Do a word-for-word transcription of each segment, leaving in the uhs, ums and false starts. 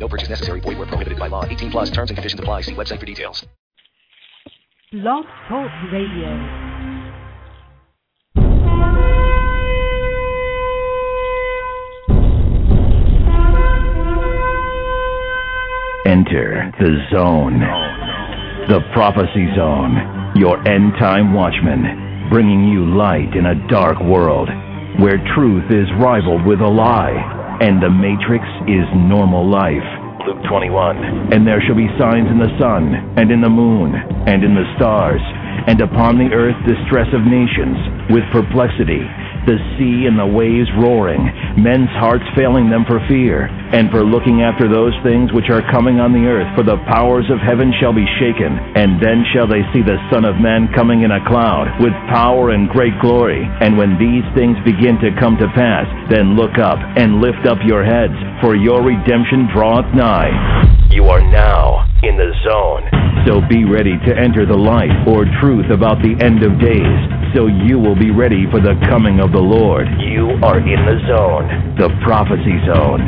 No purchase necessary. Void where prohibited by law. eighteen plus terms and conditions apply. See website for details. Blog Talk Radio. Enter the zone. The Prophecy Zone. Your end-time watchman. Bringing you light in a dark world where truth is rivaled with a lie. And the matrix is normal life. Luke twenty-one. And there shall be signs in the sun, and in the moon, and in the stars, and upon the earth distress of nations, with perplexity, the sea and the waves roaring, men's hearts failing them for fear, and for looking after those things which are coming on the earth, for the powers of heaven shall be shaken. And then shall they see the Son of Man coming in a cloud, with power and great glory. And when these things begin to come to pass, then look up and lift up your heads, for your redemption draweth nigh. You are now in the zone. So be ready to enter the light or truth about the end of days, so you will be ready for the coming of the Lord. You are in the zone, the Prophecy Zone.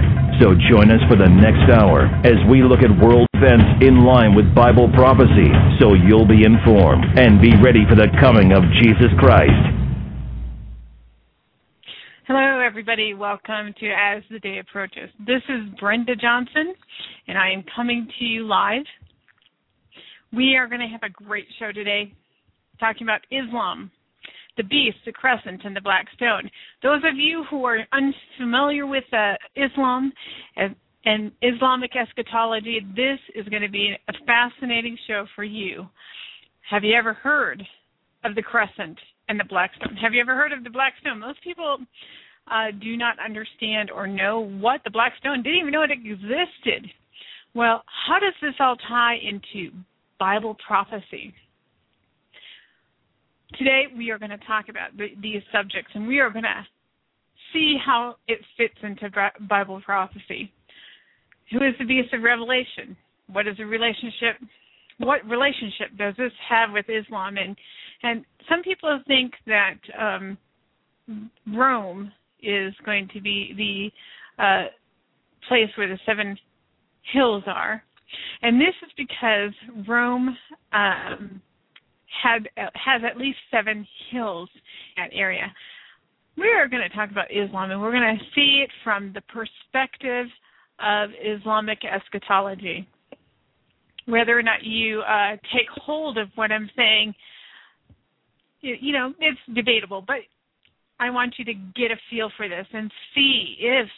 So join us for the next hour as we look at world events in line with Bible prophecy, so you'll be informed and be ready for the coming of Jesus Christ. Hello, everybody. Welcome to As the Day Approaches. This is Brenda Johnson, and I am coming to you live. We are going to have a great show today talking about Islam, the beast, the crescent, and the black stone. Those of you who are unfamiliar with uh, Islam and, and Islamic eschatology, this is going to be a fascinating show for you. Have you ever heard of the crescent and the black stone? Have you ever heard of the black stone? Most people uh, do not understand or know what the black stone, didn't even know it existed. Well, how does this all tie into Bible prophecy? Today, we are going to talk about the, these subjects, and we are going to see how it fits into Bible prophecy. Who is the beast of Revelation? What is the relationship? What relationship does this have with Islam? And and some people think that um, Rome is going to be the uh, place where the seven hills are. And this is because Rome... Um, Had, has at least seven hills in that area. We are going to talk about Islam, and we're going to see it from the perspective of Islamic eschatology. Whether or not you uh, take hold of what I'm saying, you, you know, it's debatable, but I want you to get a feel for this and see if,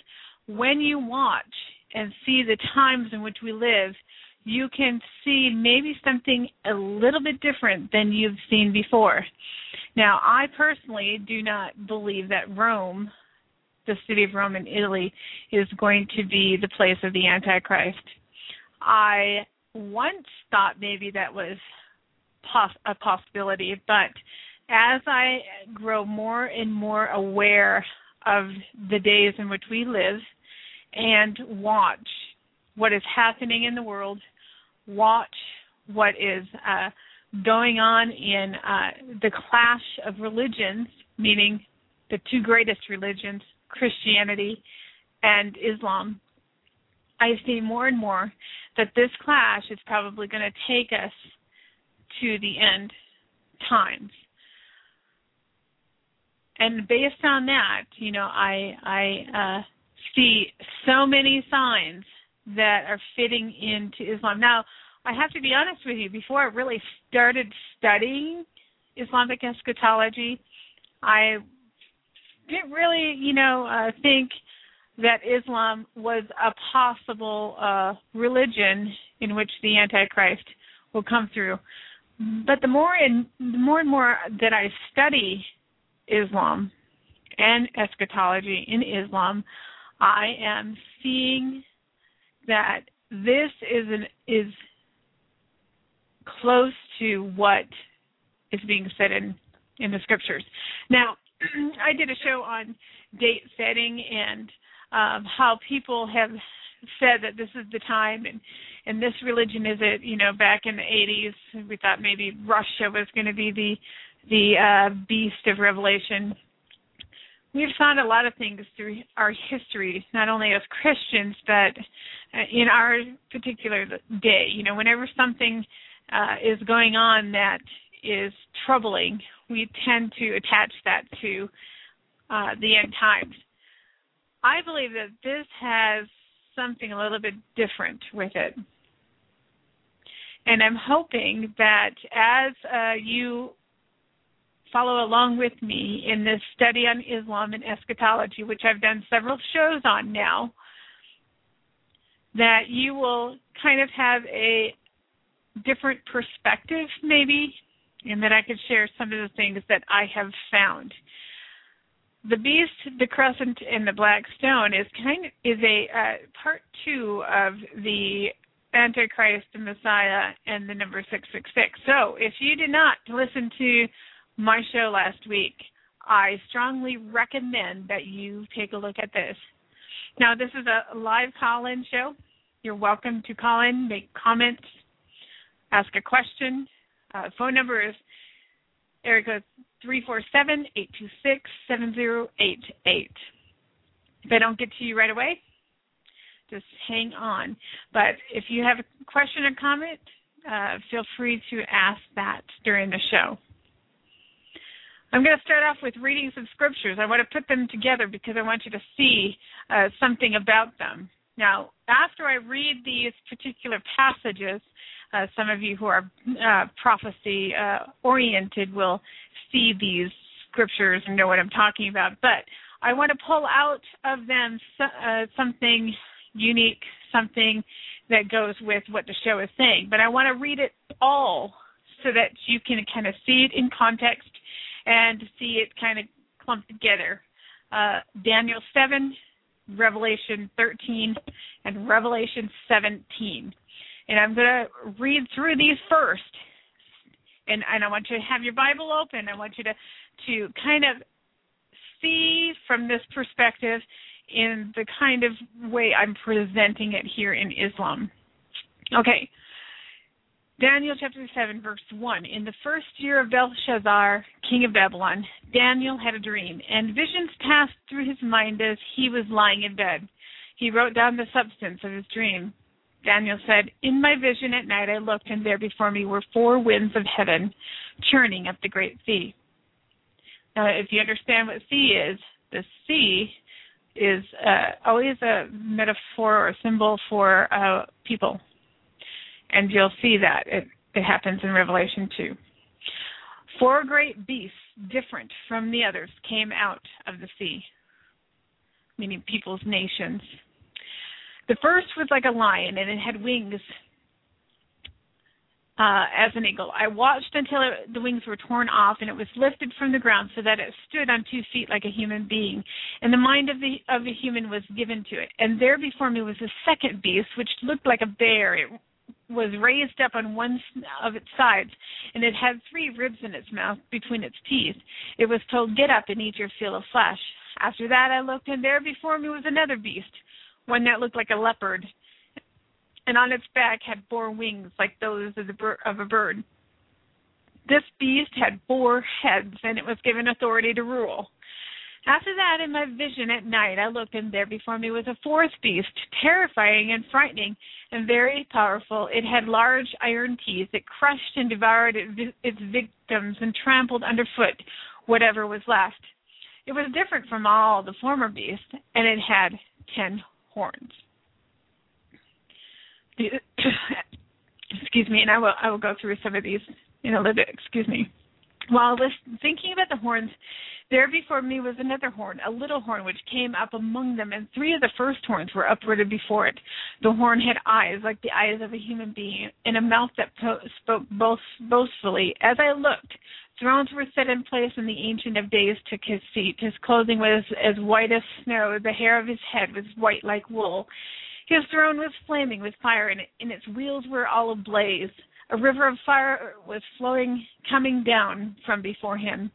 when you watch and see the times in which we live, you can see maybe something a little bit different than you've seen before. Now, I personally do not believe that Rome, the city of Rome in Italy, is going to be the place of the Antichrist. I once thought maybe that was poss- a possibility, but as I grow more and more aware of the days in which we live and watch what is happening in the world, watch what is uh, going on in uh, the clash of religions, meaning the two greatest religions, Christianity and Islam, I see more and more that this clash is probably going to take us to the end times. And based on that, you know, I, I uh, see so many signs that are fitting into Islam. Now, I have to be honest with you, before I really started studying Islamic eschatology, I didn't really, you know, uh, think that Islam was a possible uh, religion in which the Antichrist will come through. But the more and the more and more that I study Islam and eschatology in Islam, I am seeing that this is an, is close to what is being said in, in the scriptures. Now, I did a show on date setting and um, how people have said that this is the time and, and this religion is it. You know, back in the eighties, we thought maybe Russia was going to be the the uh, beast of Revelation. We've found a lot of things through our history, not only as Christians, but in our particular day. You know, whenever something uh, is going on that is troubling, we tend to attach that to uh, the end times. I believe that this has something a little bit different with it. And I'm hoping that as uh, you follow along with me in this study on Islam and eschatology, which I've done several shows on now, that you will kind of have a different perspective maybe, and that I could share some of the things that I have found. The Beast, the Crescent, and the Black Stone is kind of is a uh, part two of the Antichrist, the Messiah, and the number six six six. So if you did not listen to my show last week, I strongly recommend that you take a look at this. Now, this is a live call-in show. You're welcome to call in, make comments, ask a question. Uh, phone number is area three four seven, eight two six, seven zero eight eight. If I don't get to you right away, just hang on. But if you have a question or comment, uh, feel free to ask that during the show. I'm going to start off with readings of scriptures. I want to put them together because I want you to see uh, something about them. Now, after I read these particular passages, uh, some of you who are uh, prophecy-oriented uh, will see these scriptures and know what I'm talking about. But I want to pull out of them so, uh, something unique, something that goes with what the show is saying. But I want to read it all so that you can kind of see it in context and see it kind of clumped together. Uh, Daniel seven, Revelation thirteen, and Revelation seventeen. And I'm going to read through these first. And, and I want you to have your Bible open. I want you to, to kind of see from this perspective in the kind of way I'm presenting it here in Islam. Okay. Daniel chapter seven, verse one. In the first year of Belshazzar, king of Babylon, Daniel had a dream, and visions passed through his mind as he was lying in bed. He wrote down the substance of his dream. Daniel said, "In my vision at night I looked, and there before me were four winds of heaven churning up the great sea." Now, if you understand what sea is, the sea is uh, always a metaphor or a symbol for uh, people. And you'll see that it, it happens in Revelation two. Four great beasts, different from the others, came out of the sea, meaning people's nations. The first was like a lion, and it had wings uh, as an eagle. I watched until it, the wings were torn off, and it was lifted from the ground so that it stood on two feet like a human being. And the mind of the of a human was given to it. And there before me was a second beast, which looked like a bear. It was raised up on one of its sides, and it had three ribs in its mouth between its teeth. It was told, "Get up and eat your fill of flesh." After that I looked, and there before me was another beast, one that looked like a leopard, and on its back had four wings like those of, the bir- of a bird. This beast had four heads, and it was given authority to rule. After that, in my vision at night, I looked, and there before me was a fourth beast, terrifying and frightening and very powerful. It had large iron teeth. It crushed and devoured its victims and trampled underfoot whatever was left. It was different from all the former beasts, and it had ten horns. Excuse me, and I will, I will go through some of these in a little bit. Excuse me. While listening, thinking about the horns, there before me was another horn, a little horn, which came up among them, and three of the first horns were uprooted before it. The horn had eyes like the eyes of a human being, and a mouth that po- spoke boast- boastfully. As I looked, thrones were set in place, and the Ancient of Days took his seat. His clothing was as white as snow. The hair of his head was white like wool. His throne was flaming with fire, and, and its wheels were all ablaze. A river of fire was flowing, coming down from before him.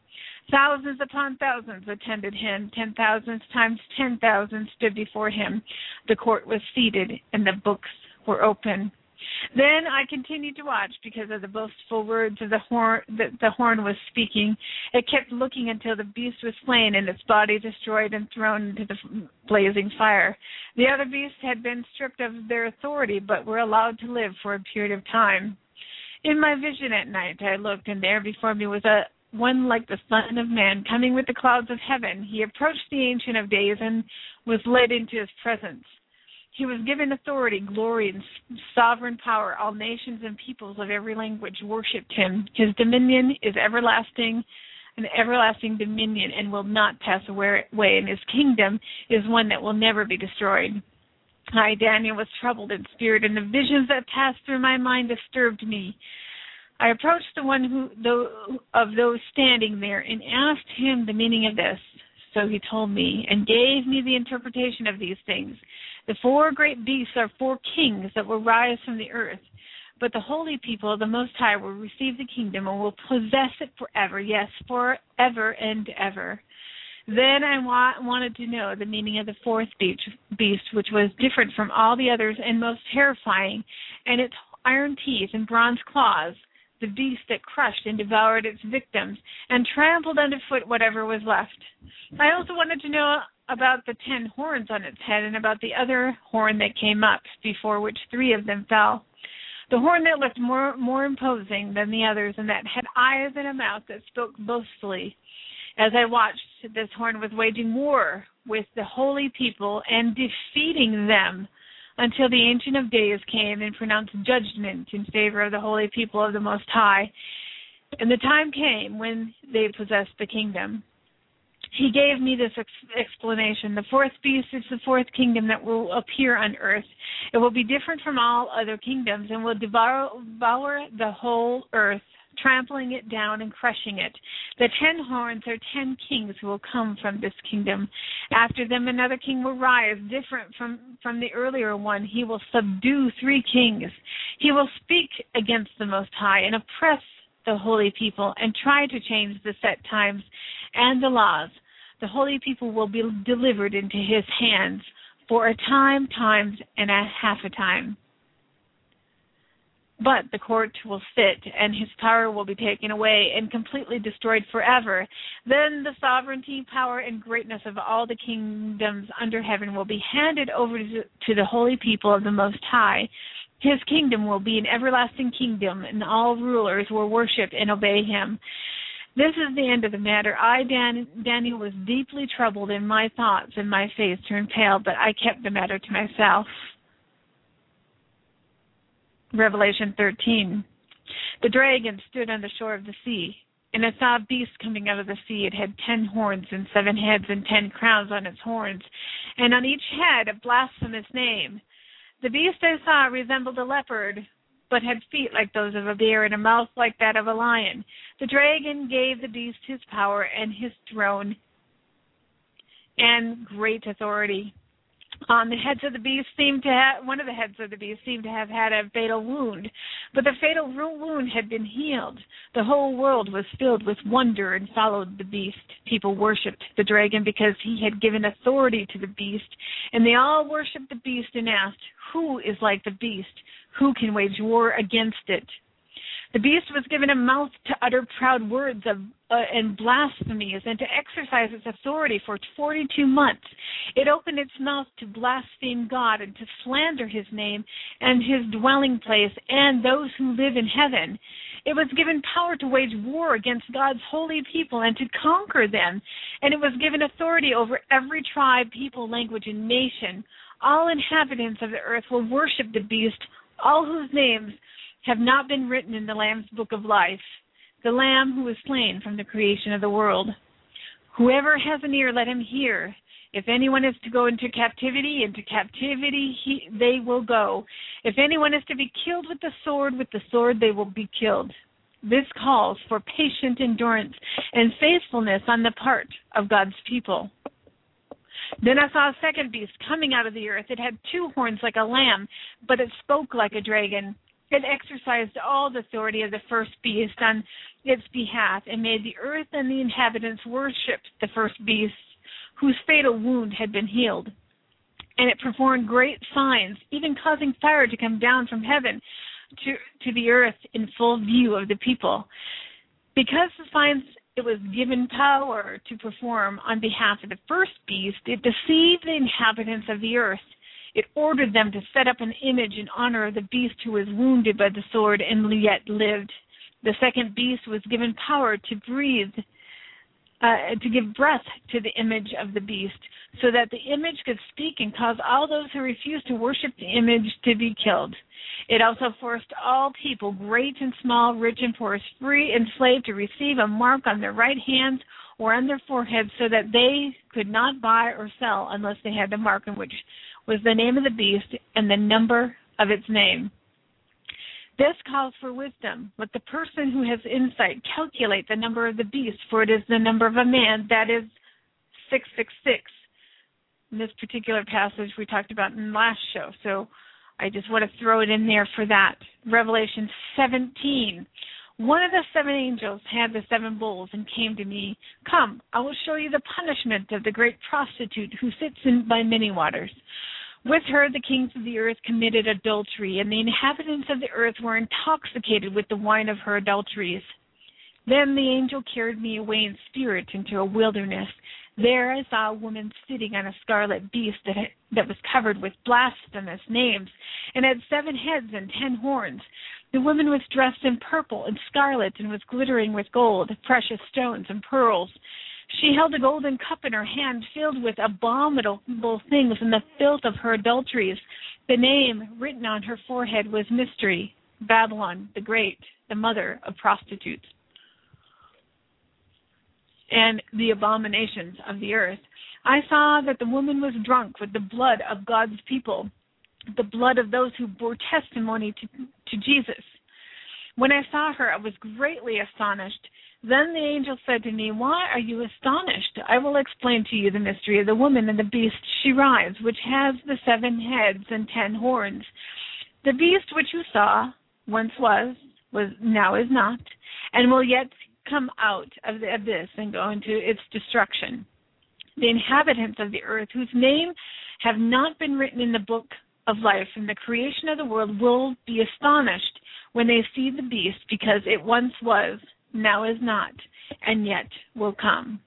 Thousands upon thousands attended him. Ten thousands times ten thousand stood before him. The court was seated, and the books were open. Then I continued to watch because of the boastful words of the horn that the horn was speaking. It kept looking until the beast was slain and its body destroyed and thrown into the blazing fire. The other beasts had been stripped of their authority but were allowed to live for a period of time. In my vision at night I looked, and there before me was a one like the Son of Man, coming with the clouds of heaven. He approached the Ancient of Days and was led into his presence. He was given authority, glory, and sovereign power. All nations and peoples of every language worshipped him. His dominion is everlasting, an everlasting dominion, and will not pass away, and his kingdom is one that will never be destroyed. I, Daniel, was troubled in spirit, and the visions that passed through my mind disturbed me. I approached the one who, the, of those standing there and asked him the meaning of this. So he told me and gave me the interpretation of these things. The four great beasts are four kings that will rise from the earth, but the holy people of the Most High will receive the kingdom and will possess it forever, yes, forever and ever. Then I wa- wanted to know the meaning of the fourth beast, which was different from all the others and most terrifying, and its iron teeth and bronze claws, the beast that crushed and devoured its victims and trampled underfoot whatever was left. I also wanted to know about the ten horns on its head and about the other horn that came up, before which three of them fell. The horn that looked more, more imposing than the others and that had eyes and a mouth that spoke boastfully. As I watched, this horn was waging war with the holy people and defeating them, until the Ancient of Days came and pronounced judgment in favor of the holy people of the Most High. And the time came when they possessed the kingdom. He gave me this ex- explanation. The fourth beast is the fourth kingdom that will appear on earth. It will be different from all other kingdoms and will devour, devour the whole earth, trampling it down and crushing it. The ten horns are ten kings who will come from this kingdom. After them, another king will rise, different from, from the earlier one. He will subdue three kings. He will speak against the Most High and oppress the holy people and try to change the set times and the laws. The holy people will be delivered into his hands for a time, times, and a half a time. But the court will sit, and his power will be taken away and completely destroyed forever. Then the sovereignty, power, and greatness of all the kingdoms under heaven will be handed over to the holy people of the Most High. His kingdom will be an everlasting kingdom, and all rulers will worship and obey him. This is the end of the matter. I, Dan, Daniel, was deeply troubled, and my thoughts and my face turned pale, but I kept the matter to myself. Revelation thirteen. The dragon stood on the shore of the sea, and I saw a beast coming out of the sea. It had ten horns and seven heads and ten crowns on its horns, and on each head a blasphemous name. The beast I saw resembled a leopard, but had feet like those of a bear and a mouth like that of a lion. The dragon gave the beast his power and his throne and great authority. Um, the heads of the beast seemed to have, one of the heads of the beast seemed to have had a fatal wound, but the fatal wound had been healed. The whole world was filled with wonder and followed the beast. People worshipped the dragon because he had given authority to the beast, and they all worshipped the beast and asked, "Who is like the beast? Who can wage war against it?" The beast was given a mouth to utter proud words of, uh, and blasphemies and to exercise its authority for forty-two months. It opened its mouth to blaspheme God and to slander his name and his dwelling place and those who live in heaven. It was given power to wage war against God's holy people and to conquer them. And it was given authority over every tribe, people, language, and nation. All inhabitants of the earth will worship the beast, all whose names have not been written in the Lamb's Book of Life, the Lamb who was slain from the creation of the world. Whoever has an ear, let him hear. If anyone is to go into captivity, into captivity he, they will go. If anyone is to be killed with the sword, with the sword they will be killed. This calls for patient endurance and faithfulness on the part of God's people. Then I saw a second beast coming out of the earth. It had two horns like a lamb, but it spoke like a dragon. It exercised all the authority of the first beast on its behalf and made the earth and the inhabitants worship the first beast whose fatal wound had been healed. And it performed great signs, even causing fire to come down from heaven to, to the earth in full view of the people. Because the signs it was given power to perform on behalf of the first beast, it deceived the inhabitants of the earth. It ordered them to set up an image in honor of the beast who was wounded by the sword and yet lived. The second beast was given power to breathe, uh, to give breath to the image of the beast, so that the image could speak and cause all those who refused to worship the image to be killed. It also forced all people, great and small, rich and poor, free and slave, to receive a mark on their right hands or on their foreheads, so that they could not buy or sell unless they had the mark, in which was the name of the beast and the number of its name. This calls for wisdom. Let the person who has insight calculate the number of the beast, for it is the number of a man, that is six six six. In this particular passage we talked about in the last show, so I just want to throw it in there for that. Revelation seventeen. One of the seven angels had the seven bowls and came to me. Come, I will show you the punishment of the great prostitute who sits in by many waters. With her the kings of the earth committed adultery, and the inhabitants of the earth were intoxicated with the wine of her adulteries. Then the angel carried me away in spirit into a wilderness. There I saw a woman sitting on a scarlet beast that had, that was covered with blasphemous names, and had seven heads and ten horns. The woman was dressed in purple and scarlet and was glittering with gold, precious stones, and pearls. She held a golden cup in her hand filled with abominable things and the filth of her adulteries. The name written on her forehead was Mystery, Babylon the Great, the mother of prostitutes, and the abominations of the earth. I saw that the woman was drunk with the blood of God's people, the blood of those who bore testimony to, to Jesus. When I saw her, I was greatly astonished. Then the angel said to me, "Why are you astonished? I will explain to you the mystery of the woman and the beast she rides, which has the seven heads and ten horns. The beast which you saw once was, was now is not, and will yet come out of the abyss and go into its destruction. The inhabitants of the earth, whose name have not been written in the book of life and the creation of the world, will be astonished when they see the beast, because it once was, now is not, and yet will come."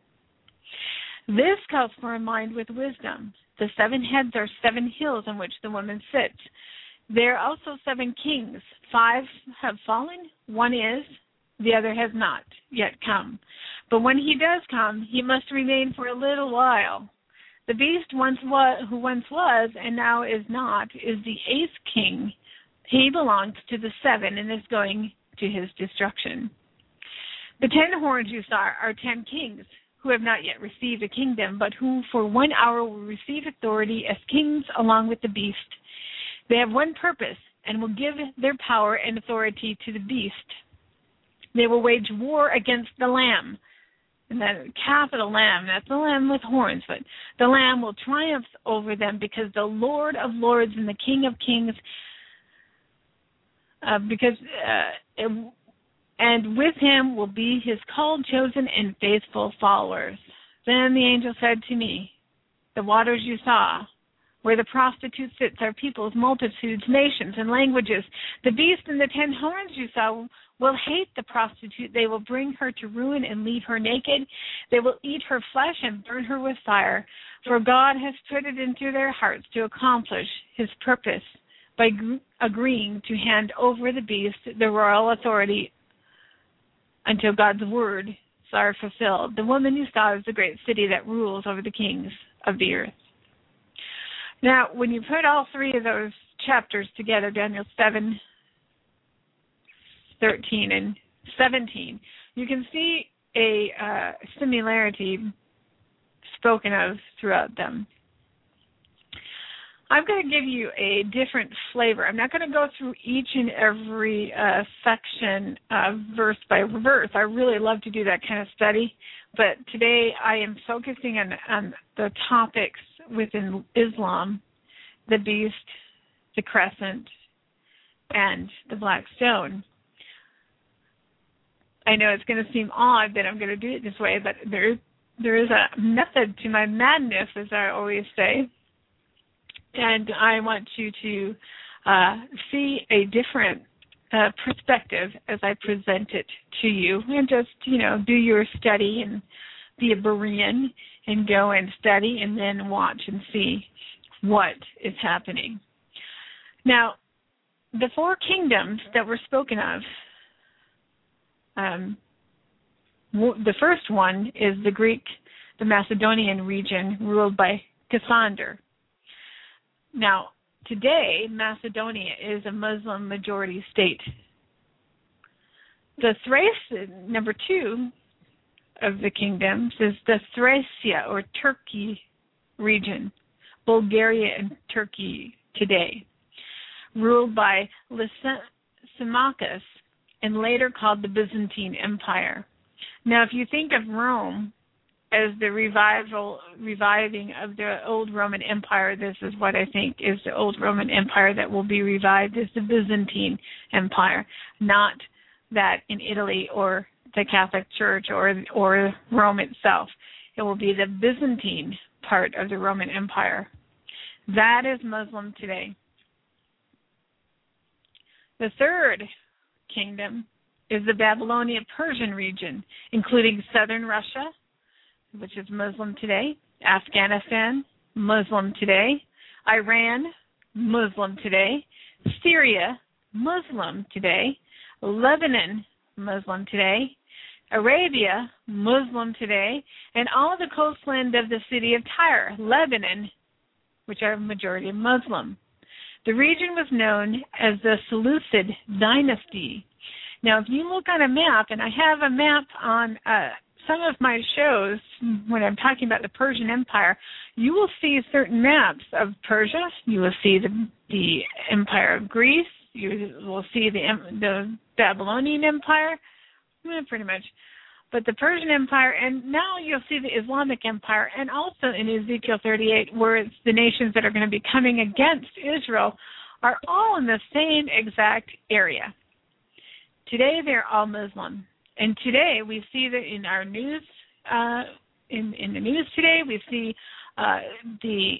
This calls for a mind with wisdom. The seven heads are seven hills on which the woman sits. There are also seven kings. Five have fallen, one is, the other has not yet come. But when he does come, he must remain for a little while. The beast once was, who once was and now is not, is the eighth king. He belongs to the seven and is going to his destruction. The ten horns you saw are ten kings who have not yet received a kingdom, but who for one hour will receive authority as kings along with the beast. They have one purpose and will give their power and authority to the beast. They will wage war against the Lamb, and that capital Lamb, that's the Lamb with horns, but the Lamb will triumph over them, because the Lord of Lords and the King of Kings, uh, because uh, it, and with him will be his called, chosen, and faithful followers. Then the angel said to me, "The waters you saw, where the prostitute sits, are peoples, multitudes, nations, and languages. The beast and the ten horns you saw will hate the prostitute. They will bring her to ruin and leave her naked. They will eat her flesh and burn her with fire. For God has put it into their hearts to accomplish his purpose by agreeing to hand over the beast the royal authority until God's words are fulfilled. The woman you saw is the great city that rules over the kings of the earth." Now, when you put all three of those chapters together, Daniel seven, thirteen, and seventeen, you can see a uh, similarity spoken of throughout them. I'm going to give you a different flavor. I'm not going to go through each and every uh, section uh, verse by verse. I really love to do that kind of study, but today I am focusing on, on the topics within Islam: the beast, the crescent, and the black stone. I know it's going to seem odd that I'm going to do it this way, but there, there is a method to my madness, as I always say. And I want you to uh, see a different uh, perspective as I present it to you. And just, you know, do your study and be a Berean and go and study and then watch and see what is happening. Now, the four kingdoms that were spoken of, Um, the first one is the Greek, the Macedonian region ruled by Cassander. Now, today, Macedonia is a Muslim majority state. The Thrace, number two of the kingdoms, is the Thracia or Turkey region, Bulgaria and Turkey today, ruled by Lysimachus, and later called the Byzantine Empire. Now, if you think of Rome as the revival, reviving of the old Roman Empire, this is what I think is the old Roman Empire that will be revived is the Byzantine Empire, not that in Italy or the Catholic Church or, or Rome itself. It will be the Byzantine part of the Roman Empire. That is Muslim today. The third kingdom is the Babylonia-Persian region, including southern Russia, which is Muslim today, Afghanistan, Muslim today, Iran, Muslim today, Syria, Muslim today, Lebanon, Muslim today, Arabia, Muslim today, and all the coastland of the city of Tyre, Lebanon, which are majority Muslim. The region was known as the Seleucid dynasty. Now, if you look on a map, and I have a map on uh, some of my shows when I'm talking about the Persian Empire, you will see certain maps of Persia. You will see the, the Empire of Greece. You will see the, the Babylonian Empire, pretty much. But the Persian Empire, and now you'll see the Islamic Empire, and also in Ezekiel thirty-eight, where it's the nations that are going to be coming against Israel, are all in the same exact area. Today, they're all Muslim. And today, we see that in our news, uh, in, in the news today, we see uh, the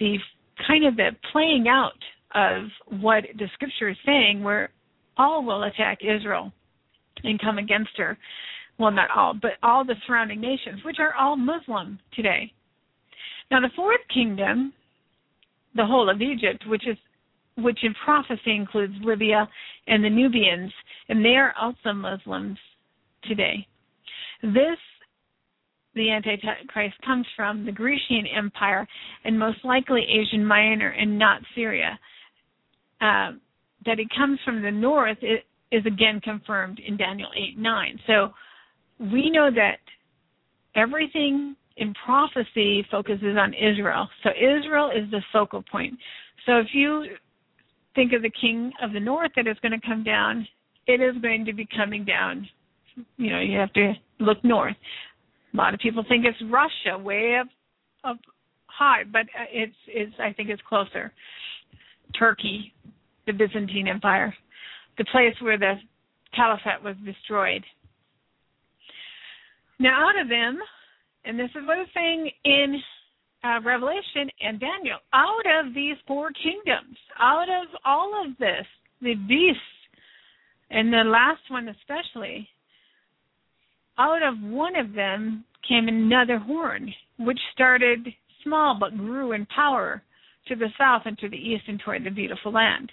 the kind of the playing out of what the scripture is saying, where all will attack Israel and come against her. Well, not all, but all the surrounding nations, which are all Muslim today. Now, the fourth kingdom, the whole of Egypt, which is which in prophecy includes Libya and the Nubians, and they are also Muslims today. This, the Antichrist, comes from the Grecian Empire and most likely Asia Minor and not Syria. Uh, that it comes from the north it is again confirmed in Daniel eight nine. So, we know that everything in prophecy focuses on Israel. So Israel is the focal point. So if you think of the king of the north that is going to come down, it is going to be coming down. You know, you have to look north. A lot of people think it's Russia, way up, up high, but it's, it's I think it's closer. Turkey, the Byzantine Empire, the place where the Caliphate was destroyed. Now, out of them, and this is what it's saying in uh, Revelation and Daniel, out of these four kingdoms, out of all of this, the beast, and the last one especially, out of one of them came another horn, which started small but grew in power to the south and to the east and toward the beautiful land.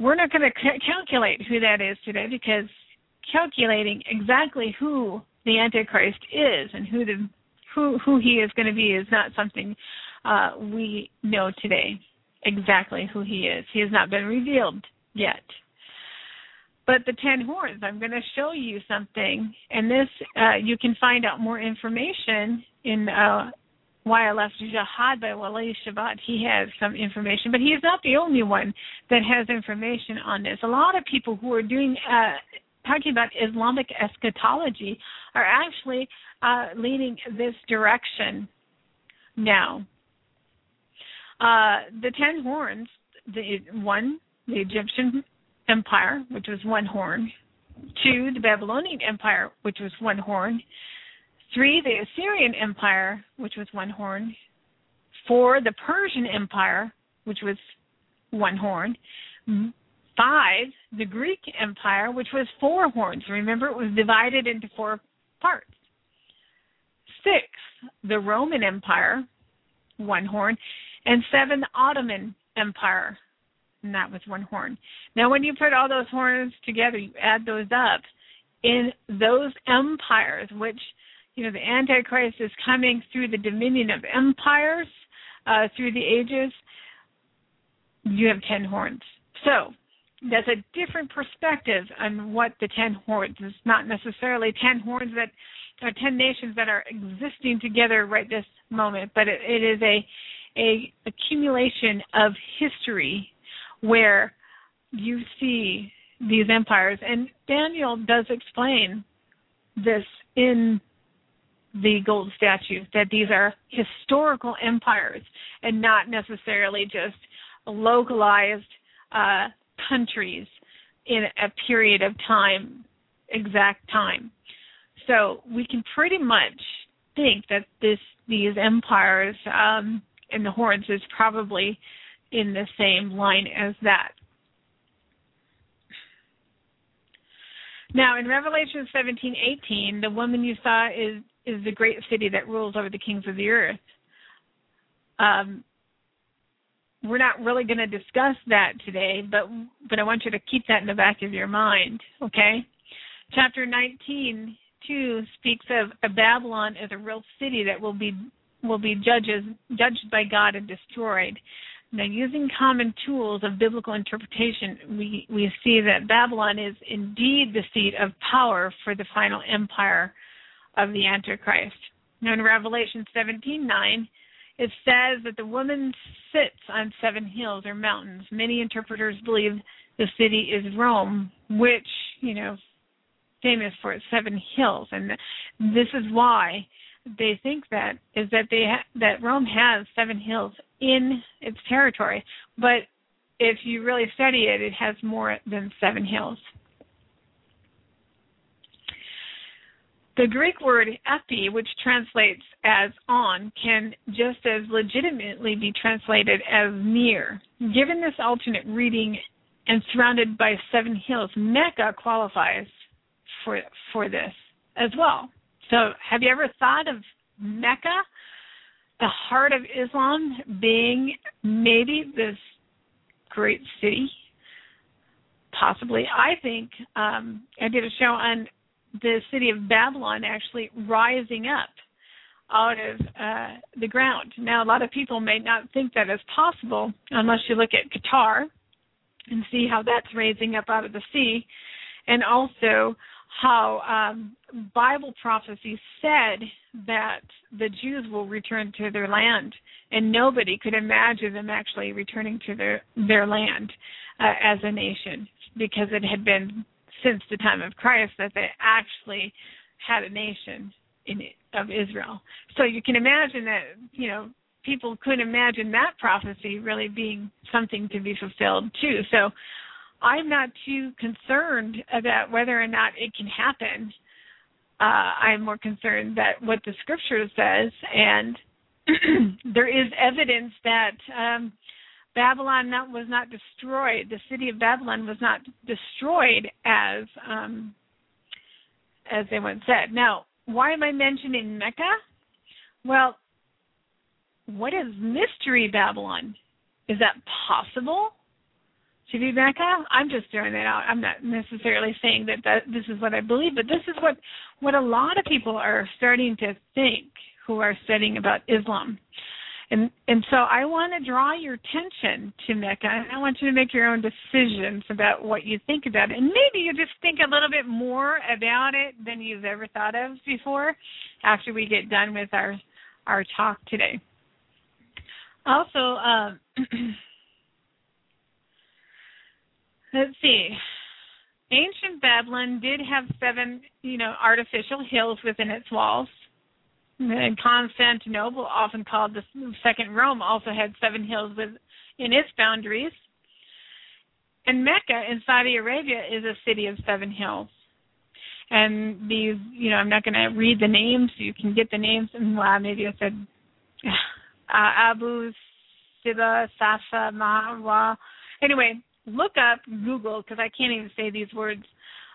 We're not going to c- calculate who that is today because calculating exactly who the Antichrist is and who the who who he is going to be is not something uh, we know today exactly who he is. He has not been revealed yet. But the ten horns, I'm going to show you something, and this uh, you can find out more information in uh, Why I Left Jihad by Walid Shoebat. He has some information, but he is not the only one that has information on this. A lot of people who are doing uh, talking about Islamic eschatology are actually uh, leading this direction now. Uh, the ten horns, the one the Egyptian Empire, which was one horn. Two, the Babylonian Empire, which was one horn. Three, the Assyrian Empire, which was one horn. Four, the Persian Empire, which was one horn. Five, the Greek Empire, which was four horns. Remember, it was divided into four parts. Six, the Roman Empire, one horn. And seven, the Ottoman Empire, and that was one horn. Now, when you put all those horns together, you add those up, in those empires, which, you know, the Antichrist is coming through the dominion of empires uh, through the ages, you have ten horns. So that's a different perspective on what the ten horns is. Not necessarily ten horns that are ten nations that are existing together right this moment, but it, it is a, a accumulation of history where you see these empires. And Daniel does explain this in the gold statue, that these are historical empires and not necessarily just localized uh, countries in a period of time, exact time. So we can pretty much think that this these empires um, and the horns is probably in the same line as that. Now, in Revelation seventeen eighteen, the woman you saw is, is the great city that rules over the kings of the earth. Um, we're not really going to discuss that today, but but I want you to keep that in the back of your mind, okay? Chapter nineteen, two, speaks of a Babylon as a real city that will be will be judges, judged by God and destroyed. Now, using common tools of biblical interpretation, we, we see that Babylon is indeed the seat of power for the final empire of the Antichrist. Now, in Revelation seventeen nine, it says that the woman sits on seven hills or mountains. Many interpreters believe the city is Rome, which, you know, famous for its seven hills. And this is why they think that, is that they ha- that Rome has seven hills in its territory, but if you really study it, it has more than seven hills. The Greek word epi, which translates as on, can just as legitimately be translated as near. Given this alternate reading and surrounded by seven hills, Mecca qualifies for for this as well. So have you ever thought of Mecca, the heart of Islam, being maybe this great city? Possibly. I think um, I did a show on the city of Babylon actually rising up out of uh, the ground. Now, a lot of people may not think that is possible unless you look at Qatar and see how that's raising up out of the sea, and also how um, Bible prophecy said that the Jews will return to their land, and nobody could imagine them actually returning to their, their land uh, as a nation, because it had been since the time of Christ that they actually had a nation in it, of Israel. So you can imagine that, you know, people couldn't imagine that prophecy really being something to be fulfilled too. So I'm not too concerned about whether or not it can happen. Uh, I'm more concerned that what the scripture says, and there is evidence that um, Babylon not, was not destroyed. The city of Babylon was not destroyed as um, as they once said. Now, why am I mentioning Mecca? Well, what is mystery Babylon? Is that possible? To be Mecca? I'm just throwing that out. I'm not necessarily saying that, that this is what I believe, but this is what, what a lot of people are starting to think who are studying about Islam. And and so I want to draw your attention to Mecca, and I want you to make your own decisions about what you think about it. And maybe you just think a little bit more about it than you've ever thought of before after we get done with our, our talk today. Also, um, let's see. Ancient Babylon did have seven, you know, artificial hills within its walls. And Constantinople, often called the Second Rome, also had seven hills within its boundaries. And Mecca in Saudi Arabia is a city of seven hills. And these, you know, I'm not going to read the names. You can get the names. And well, maybe I said uh, Abu, Siba, Safa, Marwa. Anyway, look up, Google, because I can't even say these words,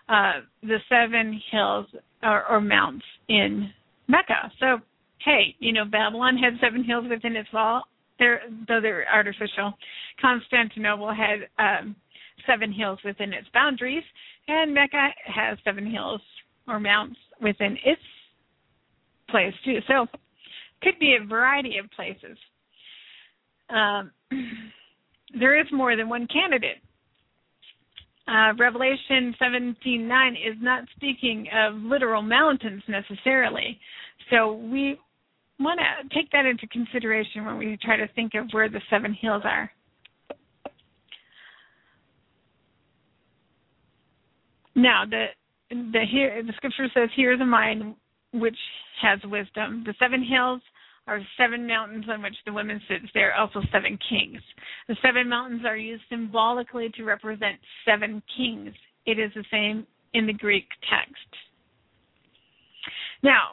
uh, the seven hills or, or mounts in Mecca. So, hey, you know, Babylon had seven hills within its wall, they're, though they're artificial. Constantinople had um, seven hills within its boundaries, and Mecca has seven hills or mounts within its place, too. So could be a variety of places. Um, there is more than one candidate. Uh, Revelation seventeen nine is not speaking of literal mountains necessarily. So we want to take that into consideration when we try to think of where the seven hills are. Now, the the here the scripture says, "Here is a mind which has wisdom." The seven hills are seven mountains on which the woman sits. They are also seven kings. The seven mountains are used symbolically to represent seven kings. It is the same in the Greek text. Now,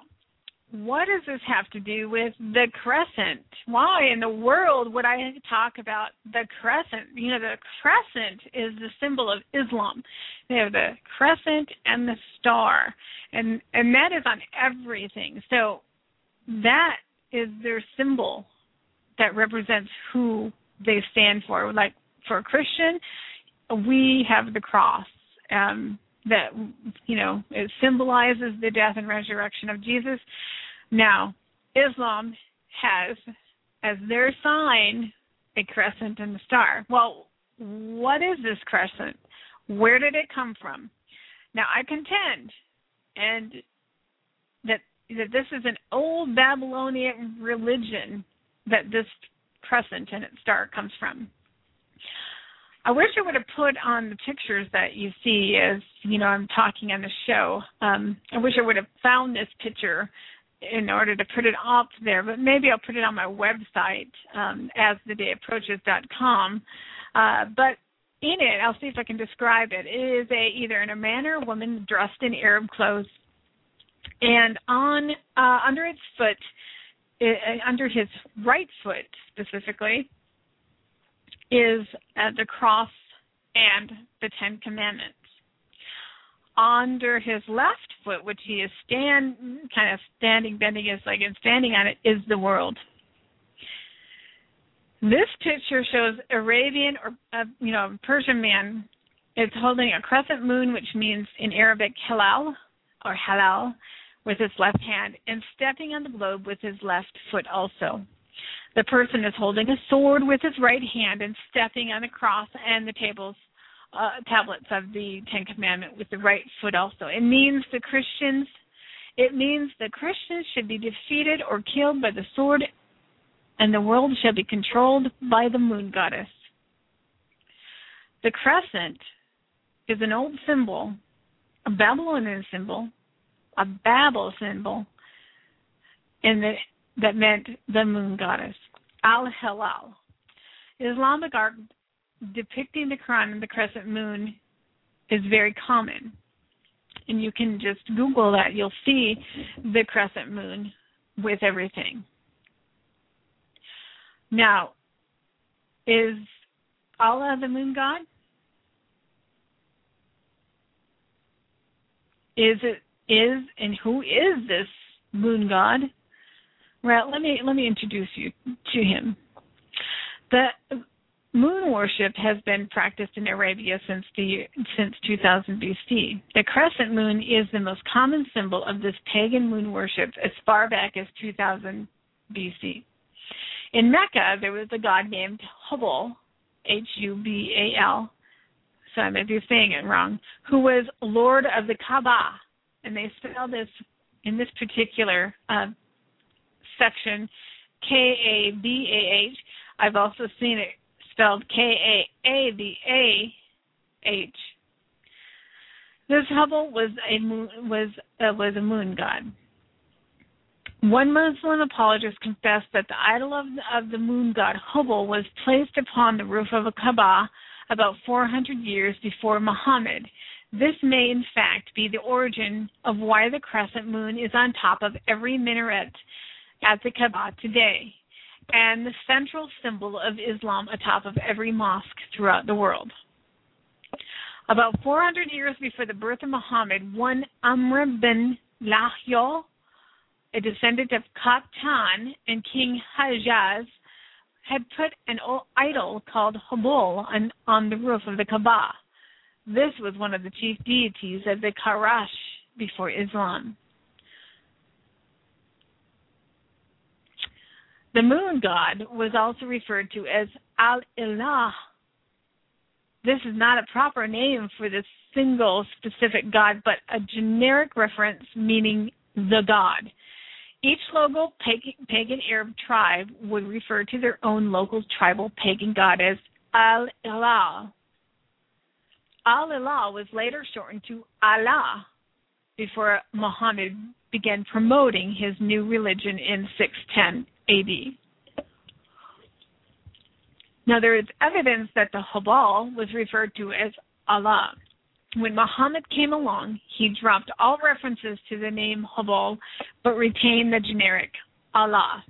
what does this have to do with the crescent? Why in the world would I talk about the crescent? You know, the crescent is the symbol of Islam. They have the crescent and the star, and and that is on everything. So that is their symbol that represents who they stand for. Like for a Christian, we have the cross. Um, that, you know, it symbolizes the death and resurrection of Jesus. Now, Islam has as their sign a crescent and a star. Well, what is this crescent? Where did it come from? Now, I contend and that that this is an old Babylonian religion that this crescent and its star comes from. I wish I would have put on the pictures that you see as, you know, I'm talking on the show. Um, I wish I would have found this picture in order to put it up there, but maybe I'll put it on my website, um, as the day approaches dot com. Uh, but in it, I'll see if I can describe it. It is a, either in a man or a woman dressed in Arab clothes, and on uh, under its foot, it, uh, under his right foot specifically, is uh, the cross and the Ten Commandments. Under his left foot, which he is stand, kind of standing, bending his leg and standing on it, is the world. This picture shows Arabian or uh, you know Persian man. It's holding a crescent moon, which means in Arabic Hilal or Halal, with his left hand, and stepping on the globe with his left foot also. The person is holding a sword with his right hand and stepping on the cross and the tables, uh, tablets of the Ten Commandments with the right foot also. It means the Christians, it means the Christians should be defeated or killed by the sword, and the world shall be controlled by the moon goddess. The crescent is an old symbol, a Babylonian symbol, a Babel symbol, in the that meant the moon goddess, Al-Hilal. Islamic art depicting the Quran and the crescent moon is very common. And you can just Google that. You'll see the crescent moon with everything. Now, is Allah the moon god? Is it is and who is this moon god? Well, let me let me introduce you to him. The moon worship has been practiced in Arabia since the since two thousand B C. The crescent moon is the most common symbol of this pagan moon worship as far back as two thousand B C. In Mecca, there was a god named Hubal, H U B A L. So I may be saying it wrong. Who was Lord of the Kaaba, and they spell this in this particular. Uh, section, K A B A H. I've also seen it spelled K A A B A H. This Hubal was a moon, was, uh, was a moon god. One Muslim apologist confessed that the idol of, of the moon god Hubal was placed upon the roof of a Kaaba, about four hundred years before Muhammad. This may, in fact, be the origin of why the crescent moon is on top of every minaret at the Kaaba today, and the central symbol of Islam atop of every mosque throughout the world. About four hundred years before the birth of Muhammad, one Amr bin Lahyal, a descendant of Qatan and King Hajjaz, had put an idol called Hubal on, on the roof of the Kaaba. This was one of the chief deities of the Quraysh before Islam. The moon god was also referred to as Al-Ilah. This is not a proper name for this single specific god, but a generic reference meaning the god. Each local pagan Arab tribe would refer to their own local tribal pagan god as Al-Ilah. Al-Ilah was later shortened to Allah before Muhammad began promoting his new religion in six ten A D. Now, there is evidence that the Hubal was referred to as Allah. When Muhammad came along, he dropped all references to the name Hubal but retained the generic Allah.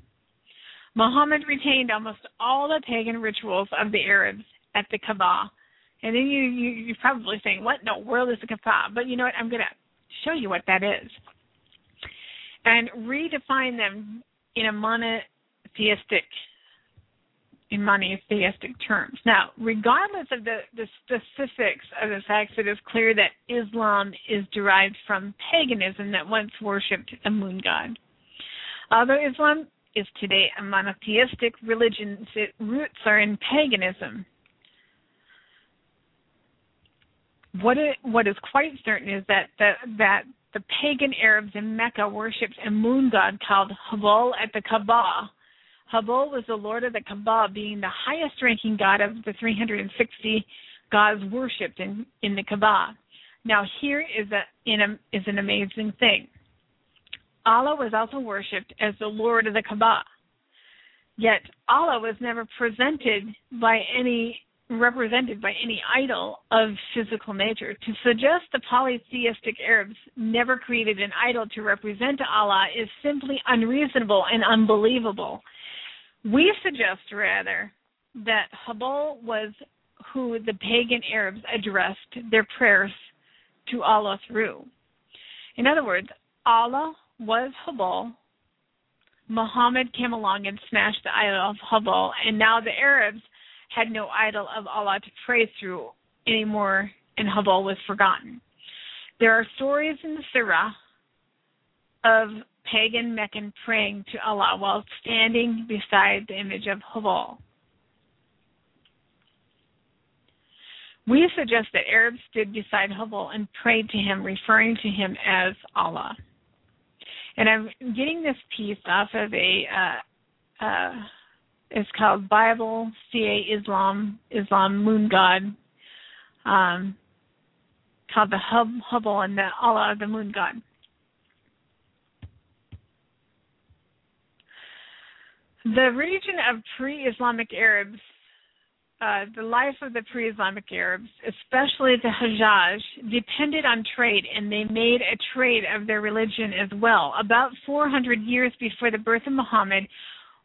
Muhammad retained almost all the pagan rituals of the Arabs at the Kaaba. And then you, you, you're probably saying, what in the world is the Kaaba? But you know what? I'm going to show you what that is and redefine them in a monotheistic, in monotheistic terms. Now, regardless of the, the specifics of the facts, it is clear that Islam is derived from paganism that once worshipped a moon god. Although Islam is today a monotheistic religion, its roots are in paganism. What, it, what is quite certain is that the, that the pagan Arabs in Mecca worshipped a moon god called Hubal at the Kaaba. Hubal was the lord of the Kaaba, being the highest-ranking god of the three hundred sixty gods worshipped in, in the Kaaba. Now, here is, a, in a, is an amazing thing. Allah was also worshipped as the lord of the Kaaba, yet Allah was never presented by any represented by any idol of physical nature. To suggest the polytheistic Arabs never created an idol to represent Allah is simply unreasonable and unbelievable. We suggest, rather, that Hubal was who the pagan Arabs addressed their prayers to Allah through. In other words, Allah was Hubal. Muhammad came along and smashed the idol of Hubal, and now the Arabs had no idol of Allah to pray through anymore, and Hubal was forgotten. There are stories in the Sirah of pagan Meccan praying to Allah while standing beside the image of Hubal. We suggest that Arabs stood beside Hubal and prayed to him, referring to him as Allah. And I'm getting this piece off of a... Uh, uh, It's called Bible, C A Islam, Islam Moon God, um, called the Hub, Hubal and the Allah of the Moon God. The region of pre-Islamic Arabs, uh, the life of the pre-Islamic Arabs, especially the Hajjaj, depended on trade, and they made a trade of their religion as well. About four hundred years before the birth of Muhammad,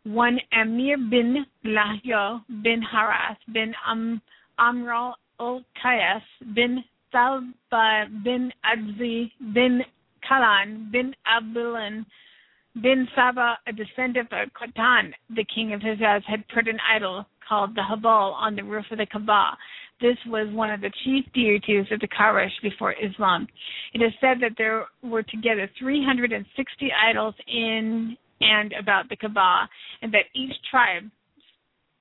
one Amir bin Lahya bin Harath bin Am, Amr al-Qais bin Talba bin Adzi bin Kalan bin Abilun bin Saba, a descendant of Qatan, the king of Hijaz, had put an idol called the Hubal on the roof of the Kaaba. This was one of the chief deities of the Quraysh before Islam. It is said that there were together three hundred sixty idols in and about the Kaaba, and that each tribe,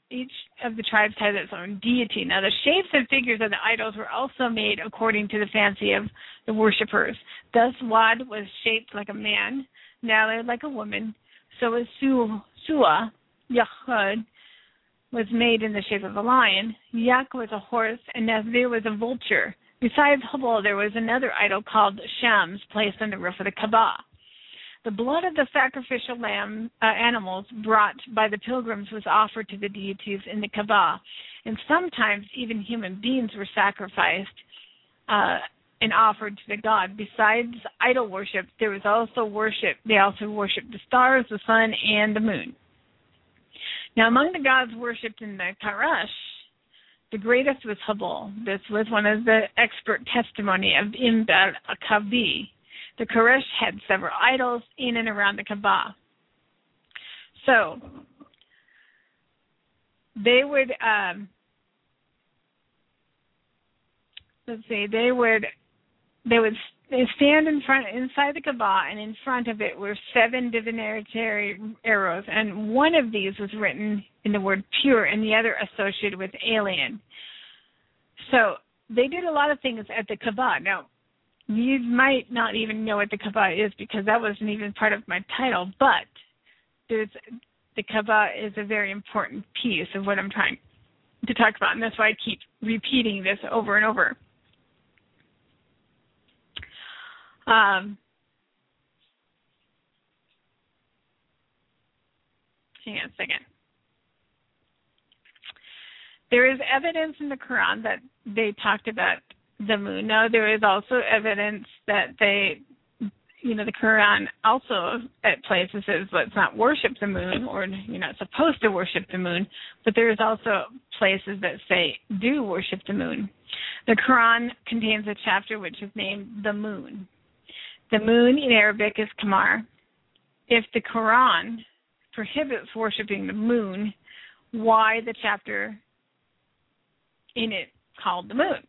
each of the tribes had its own deity. Now, the shapes and figures of the idols were also made according to the fancy of the worshippers. Thus, Wad was shaped like a man, Naler like a woman. So was Su- Suwa, Yahud, was made in the shape of a lion. Yak was a horse, and Nazir was a vulture. Besides Hubal, there was another idol called Shams placed on the roof of the Kaaba. The blood of the sacrificial lamb uh, animals brought by the pilgrims was offered to the deities in the Kaaba, and sometimes even human beings were sacrificed uh, and offered to the god. Besides idol worship, there was also worship. They also worshipped the stars, the sun, and the moon. Now, among the gods worshipped in the Quraysh, the greatest was Hubal. This was one of the expert testimony of Imbar Akabi. The Quraysh had several idols in and around the Kaaba. So they would, um, let's see, they would, they would they stand in front inside the Kaaba, and in front of it were seven divinatory arrows, and one of these was written in the word pure, and the other associated with alien. So they did a lot of things at the Kaaba. Now, you might not even know what the Kaaba is because that wasn't even part of my title, but there's, the Kaaba is a very important piece of what I'm trying to talk about, and that's why I keep repeating this over and over. Um, hang on a second. There is evidence in the Quran that they talked about the moon. Now, there is also evidence that they, you know, the Quran also at places says, let's not worship the moon, or you're not supposed to worship the moon, but there is also places that say do worship the moon. The Quran contains a chapter which is named the moon. The moon in Arabic is Qamar. If the Quran prohibits worshiping the moon, why the chapter in it called the moon?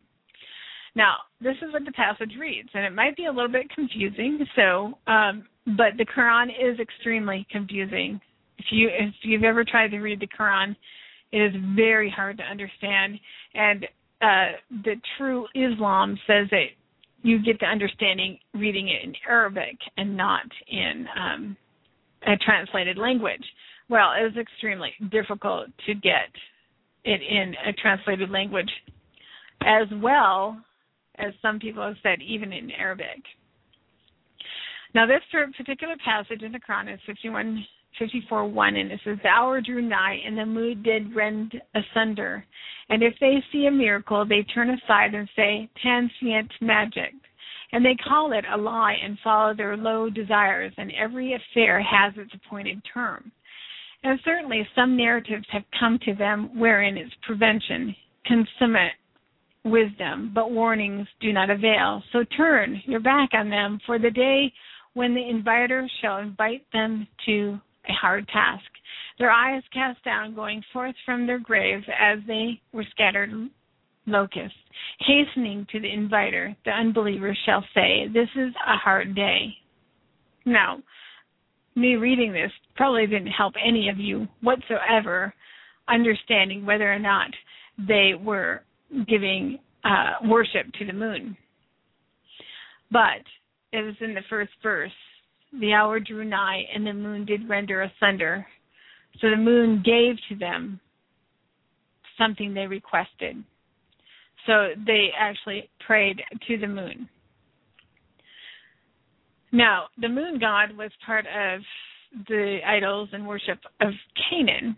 Now, this is what the passage reads, and it might be a little bit confusing, so, um, but the Quran is extremely confusing. If, you, if you've ever tried to read the Quran, it is very hard to understand, and uh, the true Islam says that you get the understanding reading it in Arabic and not in um, a translated language. Well, it is extremely difficult to get it in a translated language, as well as some people have said, even in Arabic. Now, this particular passage in the Quran is fifty-one, fifty-four, one, and it says, the hour drew nigh, and the moon did rend asunder. And if they see a miracle, they turn aside and say, transient magic. And they call it a lie and follow their low desires, and every affair has its appointed term. And certainly some narratives have come to them wherein its prevention, consummate wisdom, but warnings do not avail. So turn your back on them for the day when the inviter shall invite them to a hard task. Their eyes cast down, going forth from their graves as they were scattered locusts. Hastening to the inviter, the unbelievers shall say, this is a hard day. Now, me reading this probably didn't help any of you whatsoever understanding whether or not they were giving uh, worship to the moon. But it was in the first verse, the hour drew nigh, and the moon did render asunder. So the moon gave to them something they requested. So they actually prayed to the moon. Now, the moon god was part of the idols and worship of Canaan.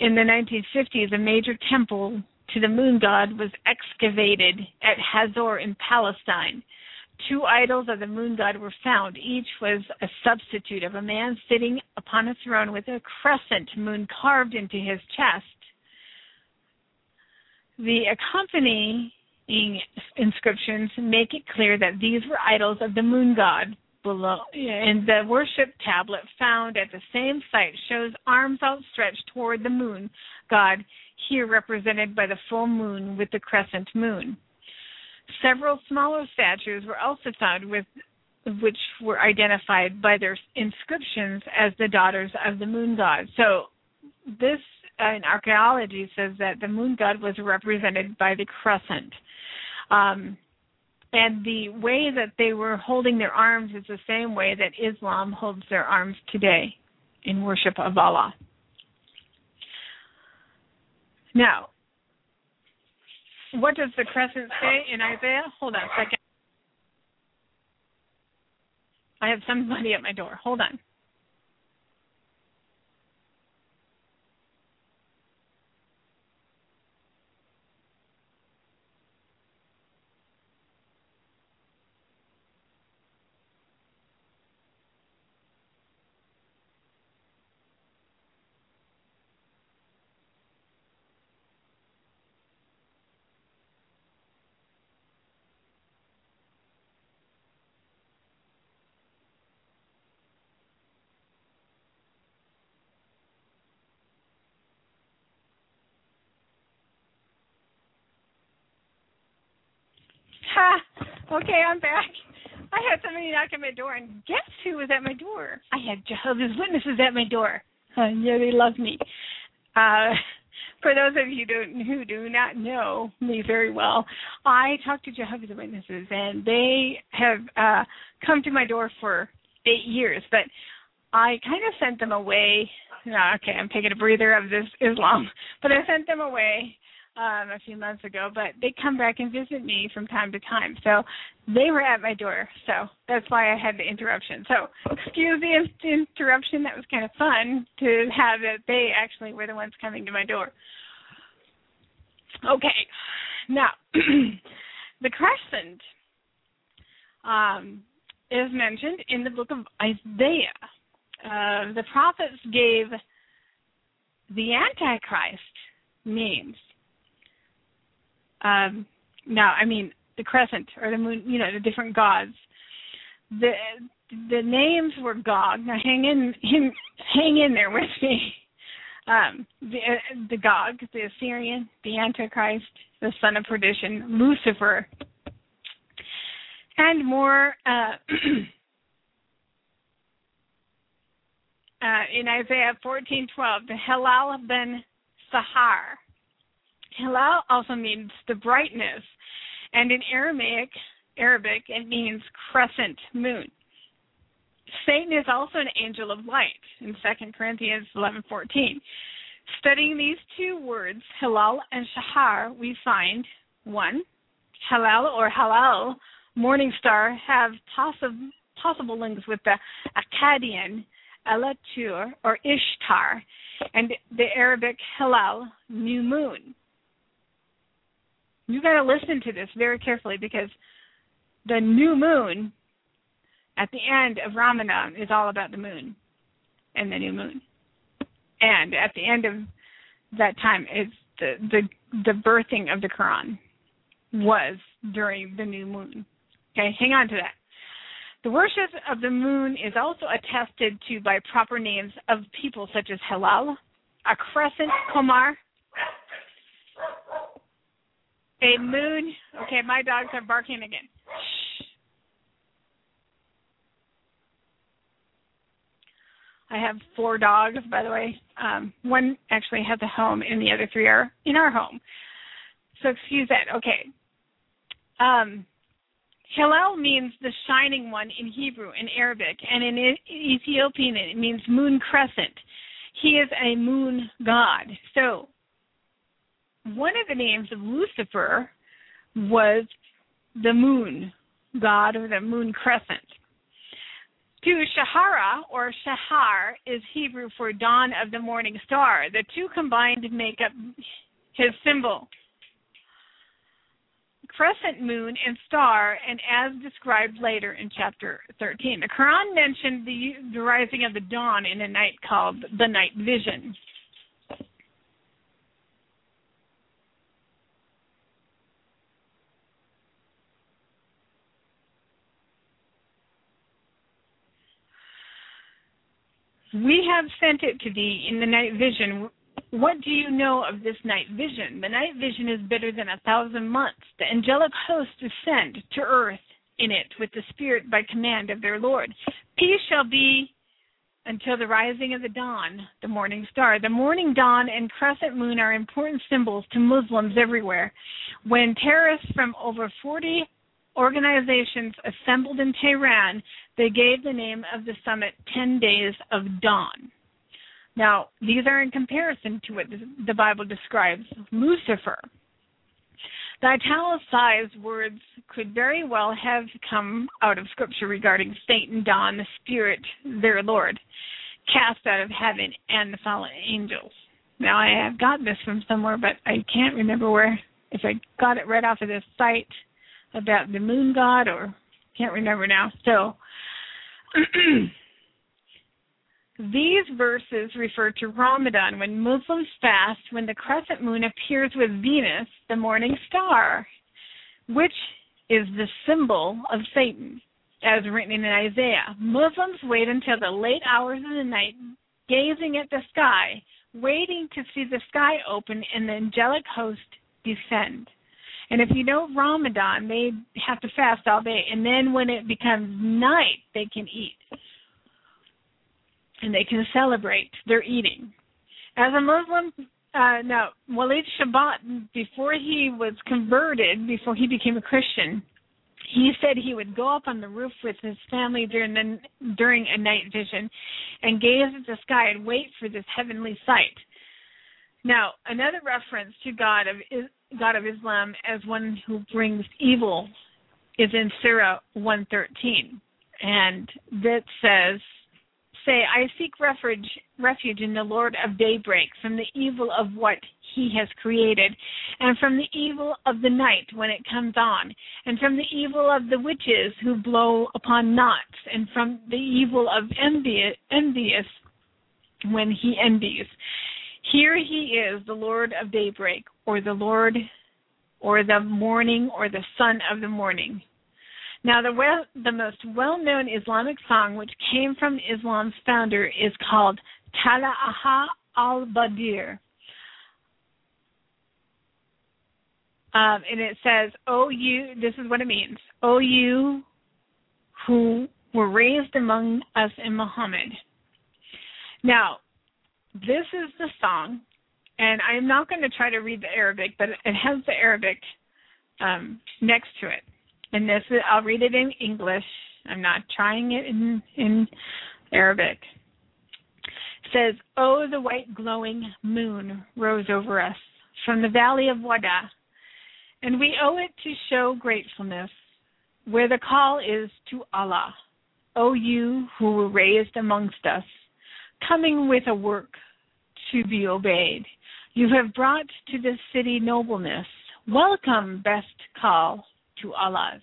In the nineteen fifties, a major temple to the moon god was excavated at Hazor in Palestine. Two idols of the moon god were found. Each was a substitute of a man sitting upon a throne with a crescent moon carved into his chest. The accompanying inscriptions make it clear that these were idols of the moon god below, and the worship tablet found at the same site shows arms outstretched toward the moon god, here represented by the full moon with the crescent moon. Several smaller statues were also found, with, which were identified by their inscriptions as the daughters of the moon god. So this uh, in archaeology says that the moon god was represented by the crescent. Um, and the way that they were holding their arms is the same way that Islam holds their arms today in worship of Allah. Now, what does the crescent say in Isaiah? Hold on a second. I have somebody at my door. Hold on. Okay, I'm back. I had somebody knock at my door, and guess who was at my door? I had Jehovah's Witnesses at my door. I know they love me. Uh, for those of you who, who do not know me very well, I talk to Jehovah's Witnesses, and they have uh, come to my door for eight years, but I kind of sent them away. Okay, I'm taking a breather of this Islam, but I sent them away Um, a few months ago, but they come back and visit me from time to time. So they were at my door, so that's why I had the interruption. So excuse the interruption. That was kind of fun to have that they actually were the ones coming to my door. Okay, now the crescent um, is mentioned in the book of Isaiah. Uh, the prophets gave the Antichrist names. Um, no, I mean the crescent or the moon, you know, the different gods. The the names were Gog. Now hang in, hang, hang in there with me. Um, the, the Gog, the Assyrian, the Antichrist, the son of perdition, Lucifer, and more. Uh, uh, in Isaiah fourteen twelve, the Hilal ben Sahar. Hilal also means the brightness, and in Aramaic, Arabic, it means crescent moon. Satan is also an angel of light in Second Corinthians eleven fourteen. Studying these two words, Hilal and Sahar, we find, one, Halal or Halal, morning star, have possi- possible links with the Akkadian Alatur or Ishtar, and the Arabic Hilal, new moon. You got to listen to this very carefully because the new moon at the end of Ramadan is all about the moon and the new moon. And at the end of that time, it's the, the, the birthing of the Quran was during the new moon. Okay, hang on to that. The worship of the moon is also attested to by proper names of people such as Hilal, a crescent, Komar, a moon. Okay, my dogs are barking again. Shh. I have four dogs, by the way. Um, one actually has a home, and the other three are in our home. So excuse that. Okay. Um, Hillel means the shining one in Hebrew, in Arabic, and in Ethiopian it means moon crescent. He is a moon god. So one of the names of Lucifer was the moon god or the moon crescent. Two, Shahara or Shahar is Hebrew for dawn of the morning star. The two combined make up his symbol. Crescent moon and star, and as described later in chapter thirteen. The Quran mentioned the, the rising of the dawn in a night called the night vision. We have sent it to thee in the night vision. What do you know of this night vision? The night vision is better than a thousand months. The angelic host descend to earth in it with the spirit by command of their Lord. Peace shall be until the rising of the dawn, the morning star. The morning dawn and crescent moon are important symbols to Muslims everywhere. When terrorists from over forty organizations assembled in Tehran, they gave the name of the summit ten days of Dawn. Now, these are in comparison to what the Bible describes Lucifer. The italicized words could very well have come out of Scripture regarding Satan, Don, the Spirit, their Lord, cast out of heaven, and the fallen angels. Now, I have got this from somewhere, but I can't remember where. If I got it right off of this site about the moon god, or can't remember now. So, these verses refer to Ramadan, when Muslims fast when the crescent moon appears with Venus, the morning star, which is the symbol of Satan, as written in Isaiah. Muslims wait until the late hours of the night, gazing at the sky, waiting to see the sky open and the angelic host descend. And if you know Ramadan, they have to fast all day, and then when it becomes night, they can eat. And they can celebrate their eating. As a Muslim, uh, now, Walid Shoebat, before he was converted, before he became a Christian, he said he would go up on the roof with his family during the, during a night vision and gaze at the sky and wait for this heavenly sight. Now, another reference to God of God of Islam as one who brings evil is in Surah one thirteen, and that says, "Say, I seek refuge, refuge in the Lord of daybreak from the evil of what he has created, and from the evil of the night when it comes on, and from the evil of the witches who blow upon knots, and from the evil of envious, envious when he envies. Here he is, the Lord of daybreak, or the Lord, or the morning, or the son of the morning." Now, the, well, the most well-known Islamic song, which came from Islam's founder, is called Tala'aha al-Badir. Um, and it says, "O you," this is what it means, "O you who were raised among us in Muhammad." Now, this is the song, and I'm not going to try to read the Arabic, but it has the Arabic um, next to it. And this, I'll read it in English. I'm not trying it in, in Arabic. It says, "Oh, the white glowing moon rose over us from the valley of Wada, and we owe it to show gratefulness where the call is to Allah. O you who were raised amongst us, coming with a work to be obeyed. You have brought to this city nobleness. Welcome, best call to Allah's."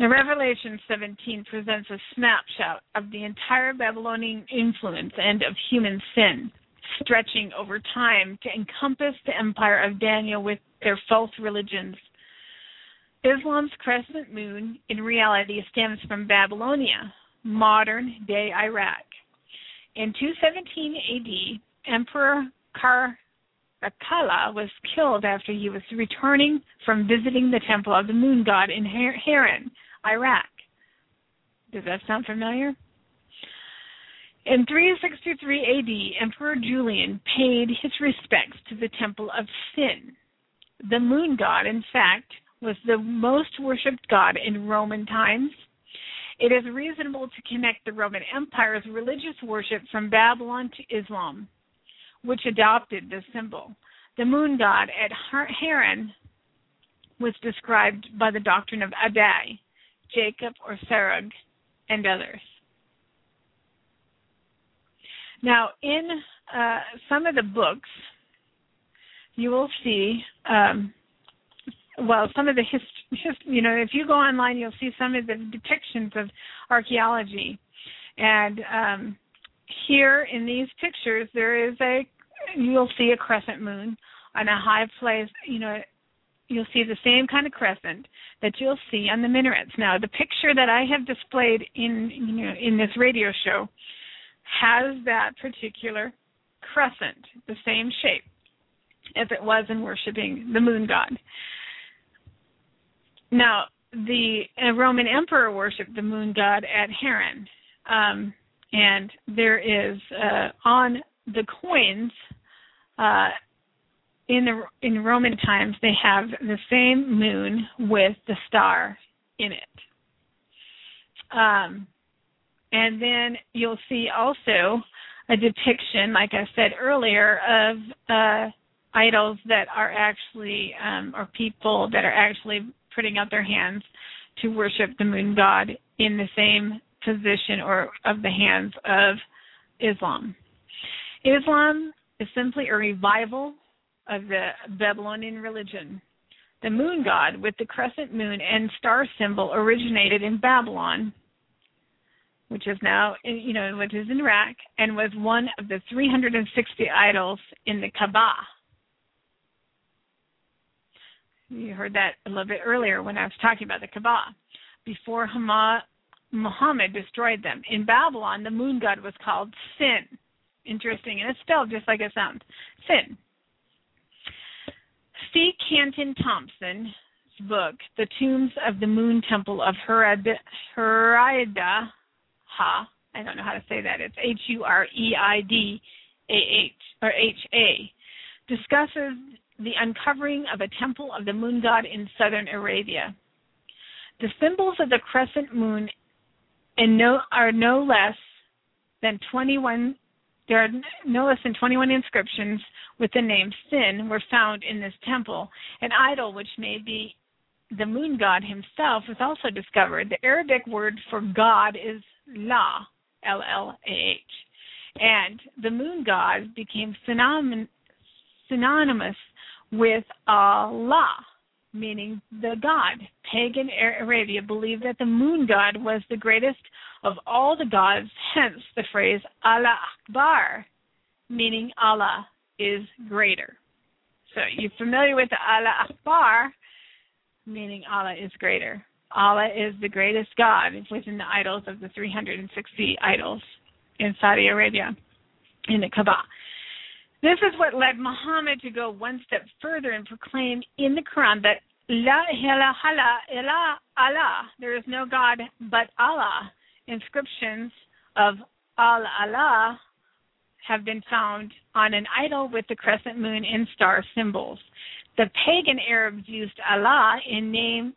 Now, Revelation seventeen presents a snapshot of the entire Babylonian influence and of human sin, stretching over time to encompass the empire of Daniel with their false religions. Islam's crescent moon, in reality, stems from Babylonia, modern-day Iraq. In two seventeen A D, Emperor Caracalla was killed after he was returning from visiting the temple of the moon god in Harran, Iraq. Does that sound familiar? In three sixty-three A D, Emperor Julian paid his respects to the temple of Sin. The moon god, in fact, was the most worshipped god in Roman times. It is reasonable to connect the Roman Empire's religious worship from Babylon to Islam, which adopted this symbol. The moon god at Harran was described by the doctrine of Adai, Jacob or Serug, and others. Now, in uh, some of the books, you will see, um, well, some of the history, you know, if you go online, you'll see some of the depictions of archaeology. And um, here in these pictures, there is a, you'll see a crescent moon on a high place. You know, you'll see the same kind of crescent that you'll see on the minarets. Now, the picture that I have displayed in, you know, in this radio show has that particular crescent, the same shape as it was in worshiping the moon god. Now, the Roman emperor worshipped the moon god at Harran, um, and there is uh, on the coins uh, in the in Roman times they have the same moon with the star in it, um, and then you'll see also a depiction, like I said earlier, of uh, idols that are actually, um, or people that are actually putting out their hands to worship the moon god in the same position or of the hands of Islam. Islam is simply a revival of the Babylonian religion. The moon god with the crescent moon and star symbol originated in Babylon, which is now, you know, which is in Iraq, and was one of the three hundred sixty idols in the Kaaba. You heard that a little bit earlier when I was talking about the Kaaba. Before Muhammad destroyed them. In Babylon, the moon god was called Sin. Interesting, and it's spelled just like it sounds, Sin. C. Canton Thompson's book, The Tombs of the Moon Temple of Hurada, Hurada Ha, I don't know how to say that, it's H U R E I D A H, or H A, discusses the uncovering of a temple of the moon god in southern Arabia. The symbols of the crescent moon and no, are no less than twenty-one, there are no less than twenty-one inscriptions with the name Sin were found in this temple. An idol, which may be the moon god himself, was also discovered. The Arabic word for god is La, L L A H, and the moon god became synonym, synonymous with Allah, meaning the god. Pagan Arabia believed that the moon god was the greatest of all the gods, hence the phrase Allah Akbar, meaning Allah is greater. So you're familiar with the Allah Akbar, meaning Allah is greater. Allah is the greatest god within the idols of the three hundred sixty idols in Saudi Arabia, in the Kaaba. This is what led Muhammad to go one step further and proclaim in the Quran that La ilaha illa Allah, there is no god but Allah. Inscriptions of Al-Allah have been found on an idol with the crescent moon and star symbols. The pagan Arabs used Allah in name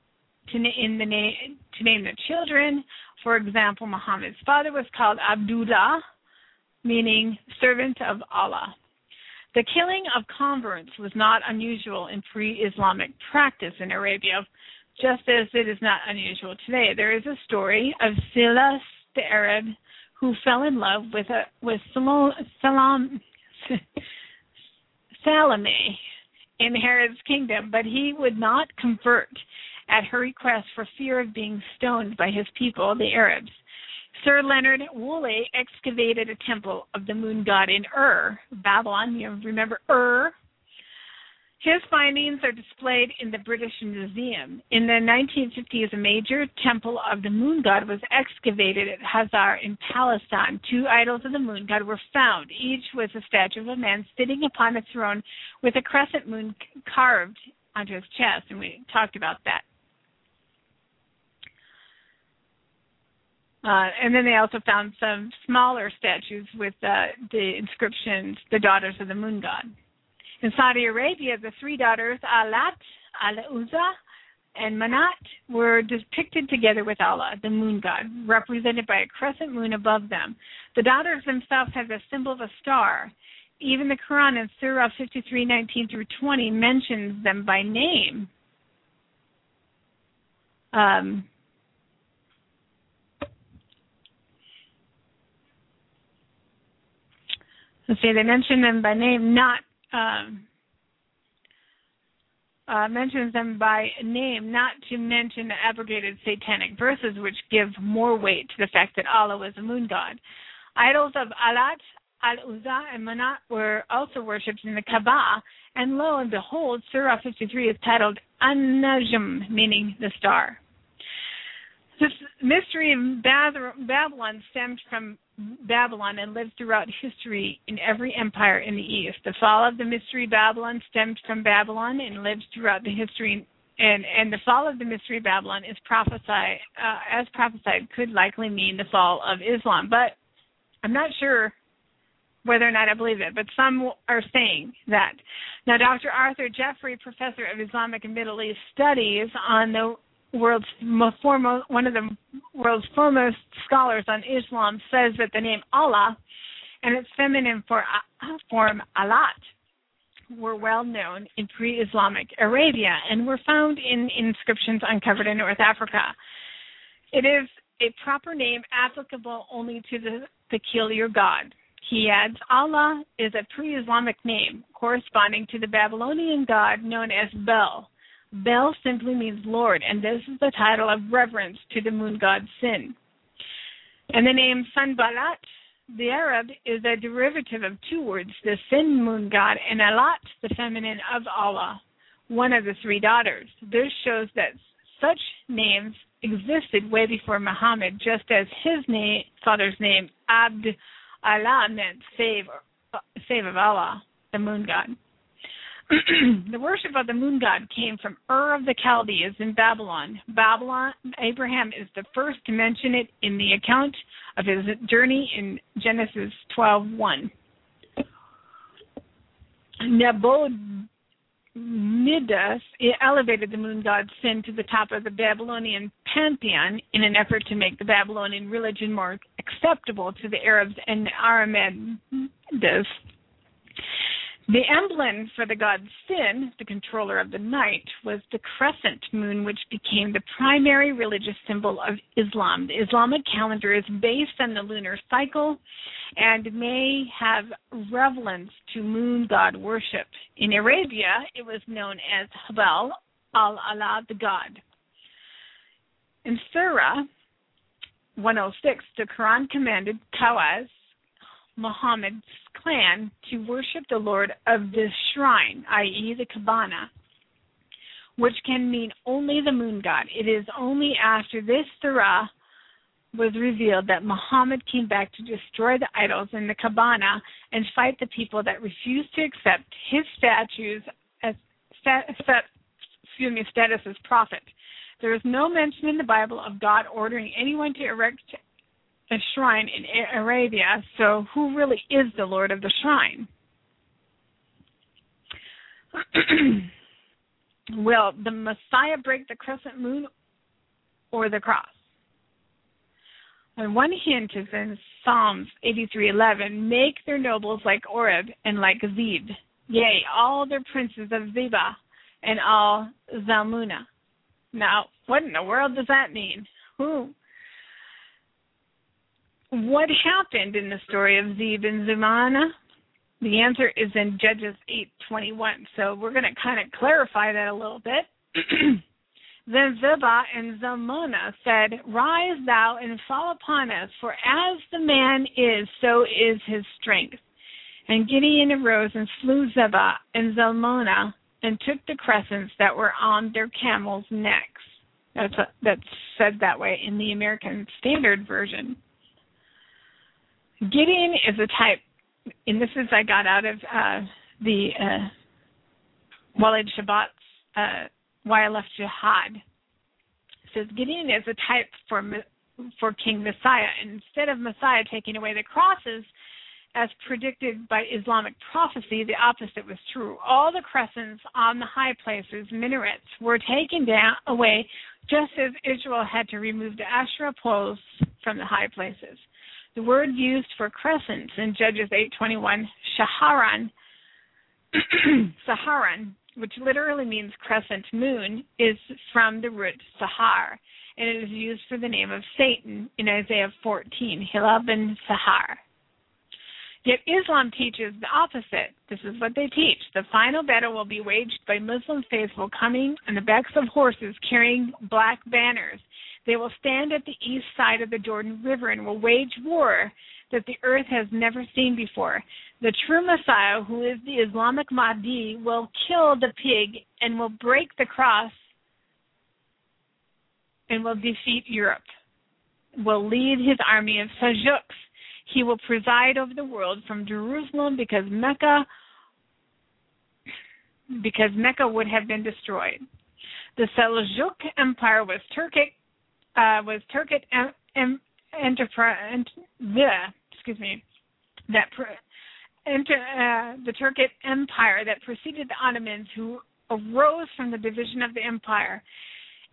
To, in the name, to name their children. For example, Muhammad's father was called Abdullah, meaning servant of Allah. The killing of converts was not unusual in pre-Islamic practice in Arabia, just as it is not unusual today. There is a story of Silas the Arab, who fell in love with a, with Salam, Salam, Salome in Herod's kingdom, but he would not convert at her request for fear of being stoned by his people, the Arabs. Sir Leonard Woolley excavated a temple of the moon god in Ur, Babylon. You remember Ur? His findings are displayed in the British Museum. In the nineteen fifties, a major temple of the moon god was excavated at Hazor in Palestine. Two idols of the moon god were found. Each was a statue of a man sitting upon a throne with a crescent moon carved onto his chest, and we talked about that. Uh, and then they also found some smaller statues with uh, the inscriptions, the daughters of the moon god. In Saudi Arabia, the three daughters, Alat, Al-Uzza, and Manat, were depicted together with Allah, the moon god, represented by a crescent moon above them. The daughters themselves have the symbol of a star. Even the Quran in Surah fifty-three, nineteen through twenty mentions them by name. Um... Let's see, they mention them by name, not, um, uh, mentions them by name, not to mention the abrogated satanic verses, which give more weight to the fact that Allah was a moon god. Idols of Alat, Al-Uzza, and Manat were also worshipped in the Kaaba, and lo and behold, Surah fifty-three is titled An-Najm, meaning the star. This mystery of Babylon stemmed from Babylon and lived throughout history in every empire in the East. The fall of the mystery Babylon stemmed from Babylon and lives throughout the history, and, and the fall of the mystery Babylon is prophesied, uh, as prophesied, could likely mean the fall of Islam. But I'm not sure whether or not I believe it, but some are saying that. Now, Doctor Arthur Jeffrey, professor of Islamic and Middle East Studies on the World's foremost, one of the world's foremost scholars on Islam, says that the name Allah and its feminine form Alat, were well known in pre-Islamic Arabia and were found in inscriptions uncovered in North Africa. It is a proper name applicable only to the peculiar god. He adds, Allah is a pre-Islamic name corresponding to the Babylonian god known as Bel. Bel simply means Lord, and this is the title of reverence to the moon god Sin. And the name Sanballat, the Arab, is a derivative of two words, the Sin moon god and Alat, the feminine of Allah, one of the three daughters. This shows that such names existed way before Muhammad, just as his name, father's name, Abd Allah, meant save, save of Allah, the moon god. The worship of the moon god came from Ur of the Chaldees in Babylon. Babylon. Abraham is the first to mention it in the account of his journey in Genesis twelve one. Nabonidus elevated the moon god Sin to the top of the Babylonian pantheon in an effort to make the Babylonian religion more acceptable to the Arabs and Aramidus. The emblem for the god Sin, the controller of the night, was the crescent moon, which became the primary religious symbol of Islam. The Islamic calendar is based on the lunar cycle and may have relevance to moon god worship. In Arabia, it was known as Hubal, Al-Allah, the god. In Surah one oh six, the Quran commanded Tawaz, Muhammad's clan, to worship the Lord of this shrine, that is the Kaaba, which can mean only the moon god. It is only after this surah was revealed that Muhammad came back to destroy the idols in the Kaaba and fight the people that refused to accept his statues as excuse me, status as prophet. There is no mention in the Bible of God ordering anyone to erect a shrine in Arabia, so who really is the Lord of the shrine? Will the Messiah break the crescent moon or the cross? And one hint is in Psalms eighty-three eleven, make their nobles like Oreb and like Zeb, yea, all their princes of Zeba and all Zalmunna. Now, what in the world does that mean? Who? What happened in the story of Zeb and Zalmunna? The answer is in Judges eight twenty-one. So we're going to kind of clarify that a little bit. Then Zeba and Zalmunna said, rise thou and fall upon us, for as the man is, so is his strength. And Gideon arose and slew Zeba and Zalmunna and took the crescents that were on their camels' necks. That's, a, that's said that way in the American Standard Version. Gideon is a type, and this is I got out of uh, the uh, Walid Shoebat's uh, Why I Left Jihad. It says Gideon is a type for for King Messiah. And instead of Messiah taking away the crosses, as predicted by Islamic prophecy, the opposite was true. All the crescents on the high places, minarets, were taken down away, just as Israel had to remove the Asherah poles from the high places. The word used for crescents in Judges eight twenty-one, Shaharan, Saharan, which literally means crescent moon, is from the root Sahar, and it is used for the name of Satan in Isaiah fourteen, Hilal ben Sahar. Yet Islam teaches the opposite. This is what they teach. The final battle will be waged by Muslim faithful coming on the backs of horses carrying black banners. They will stand at the east side of the Jordan River and will wage war that the earth has never seen before. The true Messiah, who is the Islamic Mahdi, will kill the pig and will break the cross and will defeat Europe, will lead his army of Seljuks. He will preside over the world from Jerusalem because Mecca, because Mecca would have been destroyed. The Seljuk Empire was Turkic. Uh, was Turkic em, em, enterprise, ent, bleh, excuse me, that pre, enter, uh, the Turkic Empire that preceded the Ottomans, who arose from the division of the empire.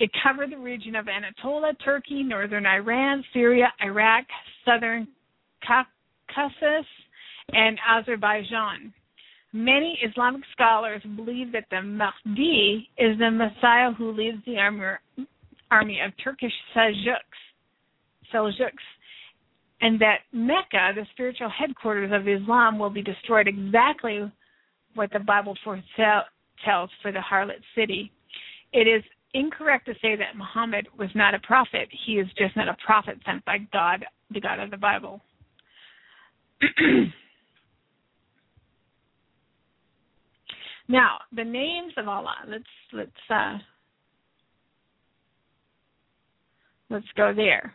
It covered the region of Anatolia, Turkey, northern Iran, Syria, Iraq, southern Caucasus, and Azerbaijan. Many Islamic scholars believe that the Mahdi is the Messiah who leads the army of Turkish Seljuks, Seljuks, and that Mecca, the spiritual headquarters of Islam, will be destroyed, exactly what the Bible foretells for the harlot city. It is incorrect to say that Muhammad was not a prophet. He is just not a prophet sent by God, the God of the Bible. Now, the names of Allah. Let's let's uh, let's go there.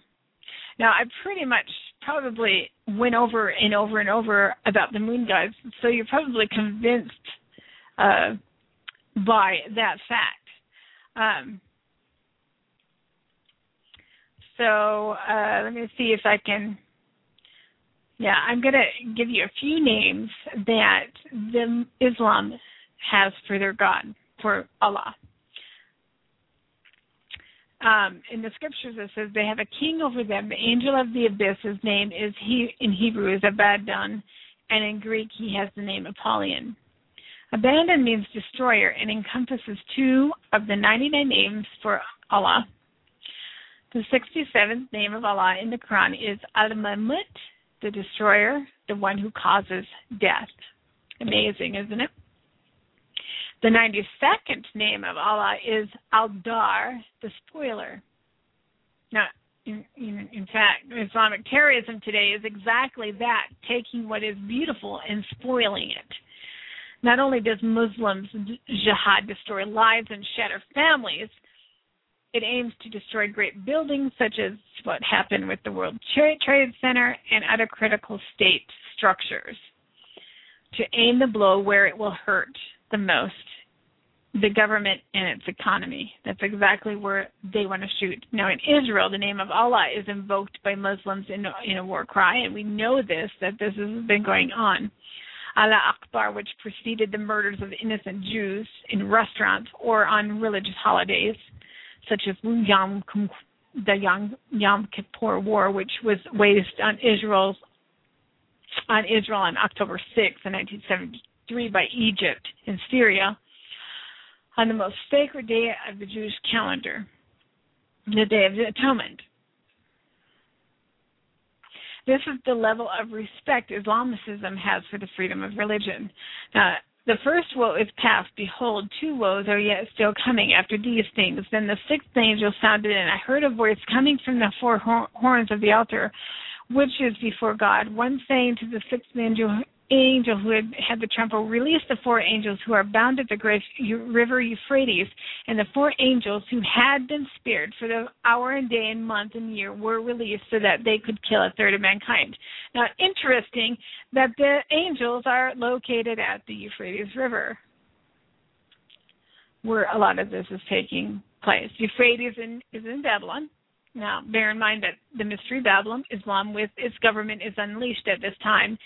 Now, I pretty much probably went over and over and over about the moon gods, so you're probably convinced uh, by that fact. Um, so uh, let me see if I can. Yeah, I'm going to give you a few names that the Islam has for their God, for Allah. Um, in the scriptures, it says they have a king over them. The angel of the abyss, his name is, he in Hebrew is Abaddon, and in Greek he has the name Apollyon. Abaddon means destroyer and encompasses two of the ninety-nine names for Allah. The sixty-seventh name of Allah in the Quran is Al-Mamut, the destroyer, the one who causes death. Amazing, isn't it? The ninety-second name of Allah is Al-Dar, the spoiler. Now, in, in, in fact, Islamic terrorism today is exactly that, taking what is beautiful and spoiling it. Not only does Muslims' jihad destroy lives and shatter families, it aims to destroy great buildings, such as what happened with the World Trade Center and other critical state structures, to aim the blow where it will hurt the most, the government and its economy. That's exactly where they want to shoot. Now, in Israel, the name of Allah is invoked by Muslims in, in a war cry, and we know this, that this has been going on. Allah Akbar, which preceded the murders of innocent Jews in restaurants or on religious holidays, such as Yom, the Yom, Yom Kippur War, which was waged on, Israel's, on Israel on October sixth, nineteen seventy-three by Egypt and Syria, on the most sacred day of the Jewish calendar, the Day of Atonement. This is the level of respect Islamicism has for the freedom of religion. Now, the first woe is past. Behold, two woes are yet still coming after these things. Then the sixth angel sounded, and I heard a voice coming from the four horns of the altar, which is before God, one saying to the sixth angel, angel who had had the trumpet, release the four angels who are bound at the great river Euphrates. And the four angels who had been spared for the hour and day and month and year were released so that they could kill a third of mankind. Now, interesting that the angels are located at the Euphrates River, where a lot of this is taking place. Euphrates in, is in Babylon. Now, bear in mind that the mystery Babylon, Islam with its government, is unleashed at this time.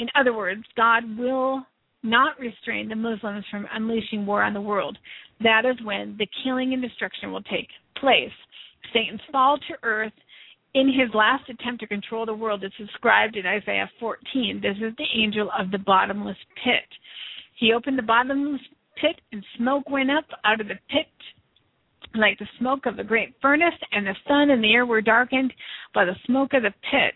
In other words, God will not restrain the Muslims from unleashing war on the world. That is when the killing and destruction will take place. Satan's fall to earth in his last attempt to control the world is described in Isaiah fourteen. This is the angel of the bottomless pit. He opened the bottomless pit, and smoke went up out of the pit like the smoke of a great furnace, and the sun and the air were darkened by the smoke of the pit.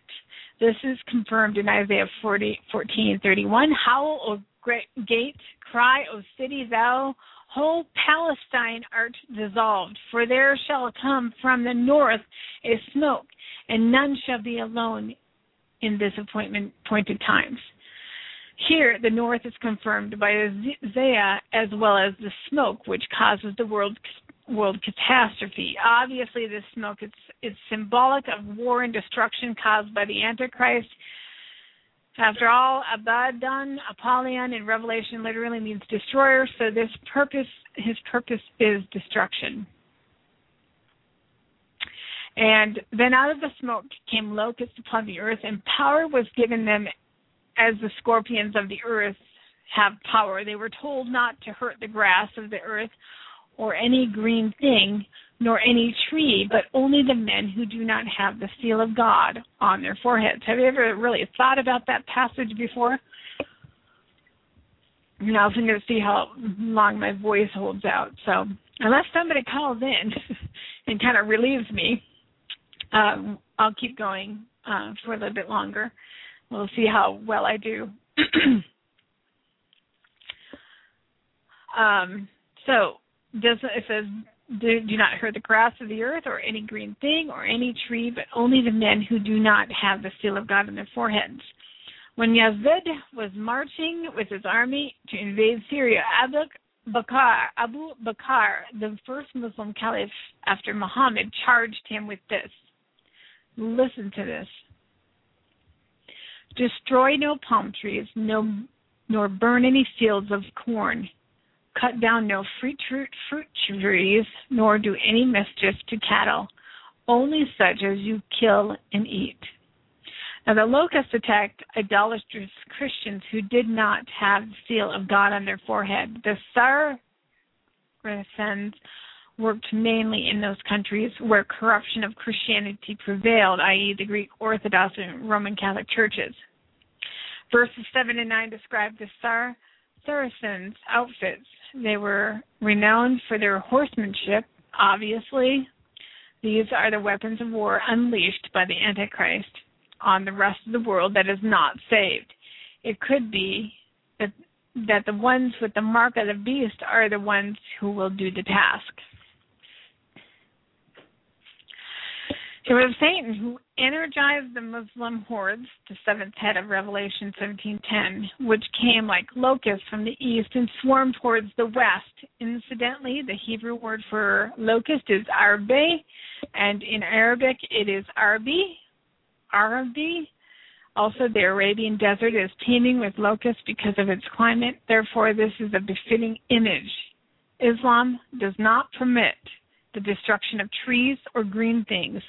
This is confirmed in Isaiah fourteen thirty-one. Howl, O great gate, cry, O city, thou whole Palestine art dissolved, for there shall come from the north a smoke, and none shall be alone in this appointed times. Here, the north is confirmed by Isaiah as well as the smoke, which causes the world world catastrophe. Obviously, this smoke is it's symbolic of war and destruction caused by the Antichrist. After all, Abaddon, Apollyon in Revelation literally means destroyer, so this purpose, his purpose is destruction. And then out of the smoke came locusts upon the earth, and power was given them as the scorpions of the earth have power. They were told not to hurt the grass of the earth or any green thing, nor any tree, but only the men who do not have the seal of God on their foreheads. Have you ever really thought about that passage before? And I was going to see how long my voice holds out. So unless somebody calls in and kind of relieves me, um, I'll keep going uh, for a little bit longer. We'll see how well I do. um, so does, it says, do, do not hurt the grass of the earth or any green thing or any tree, but only the men who do not have the seal of God on their foreheads. When Yazid was marching with his army to invade Syria, Abu Bakr, Abu Bakr, the first Muslim caliph after Muhammad, charged him with this. Listen to this. Destroy no palm trees, no, nor burn any fields of corn. Cut down no fruit, fruit trees, nor do any mischief to cattle, only such as you kill and eat. Now, the locusts attacked idolatrous Christians who did not have the seal of God on their forehead. The Saracens worked mainly in those countries where corruption of Christianity prevailed, that is the Greek Orthodox and Roman Catholic churches. Verses seven and nine describe the Sar- Saracens' outfits. They were renowned for their horsemanship, obviously. These are the weapons of war unleashed by the Antichrist on the rest of the world that is not saved. It could be that that the ones with the mark of the beast are the ones who will do the task. It was Satan who energized the Muslim hordes, the seventh head of Revelation seventeen ten, which came like locusts from the east and swarmed towards the west. Incidentally, the Hebrew word for locust is arbe, and in Arabic it is arbi, Arabi. Also, the Arabian desert is teeming with locusts because of its climate. Therefore, this is a befitting image. Islam does not permit the destruction of trees or green things.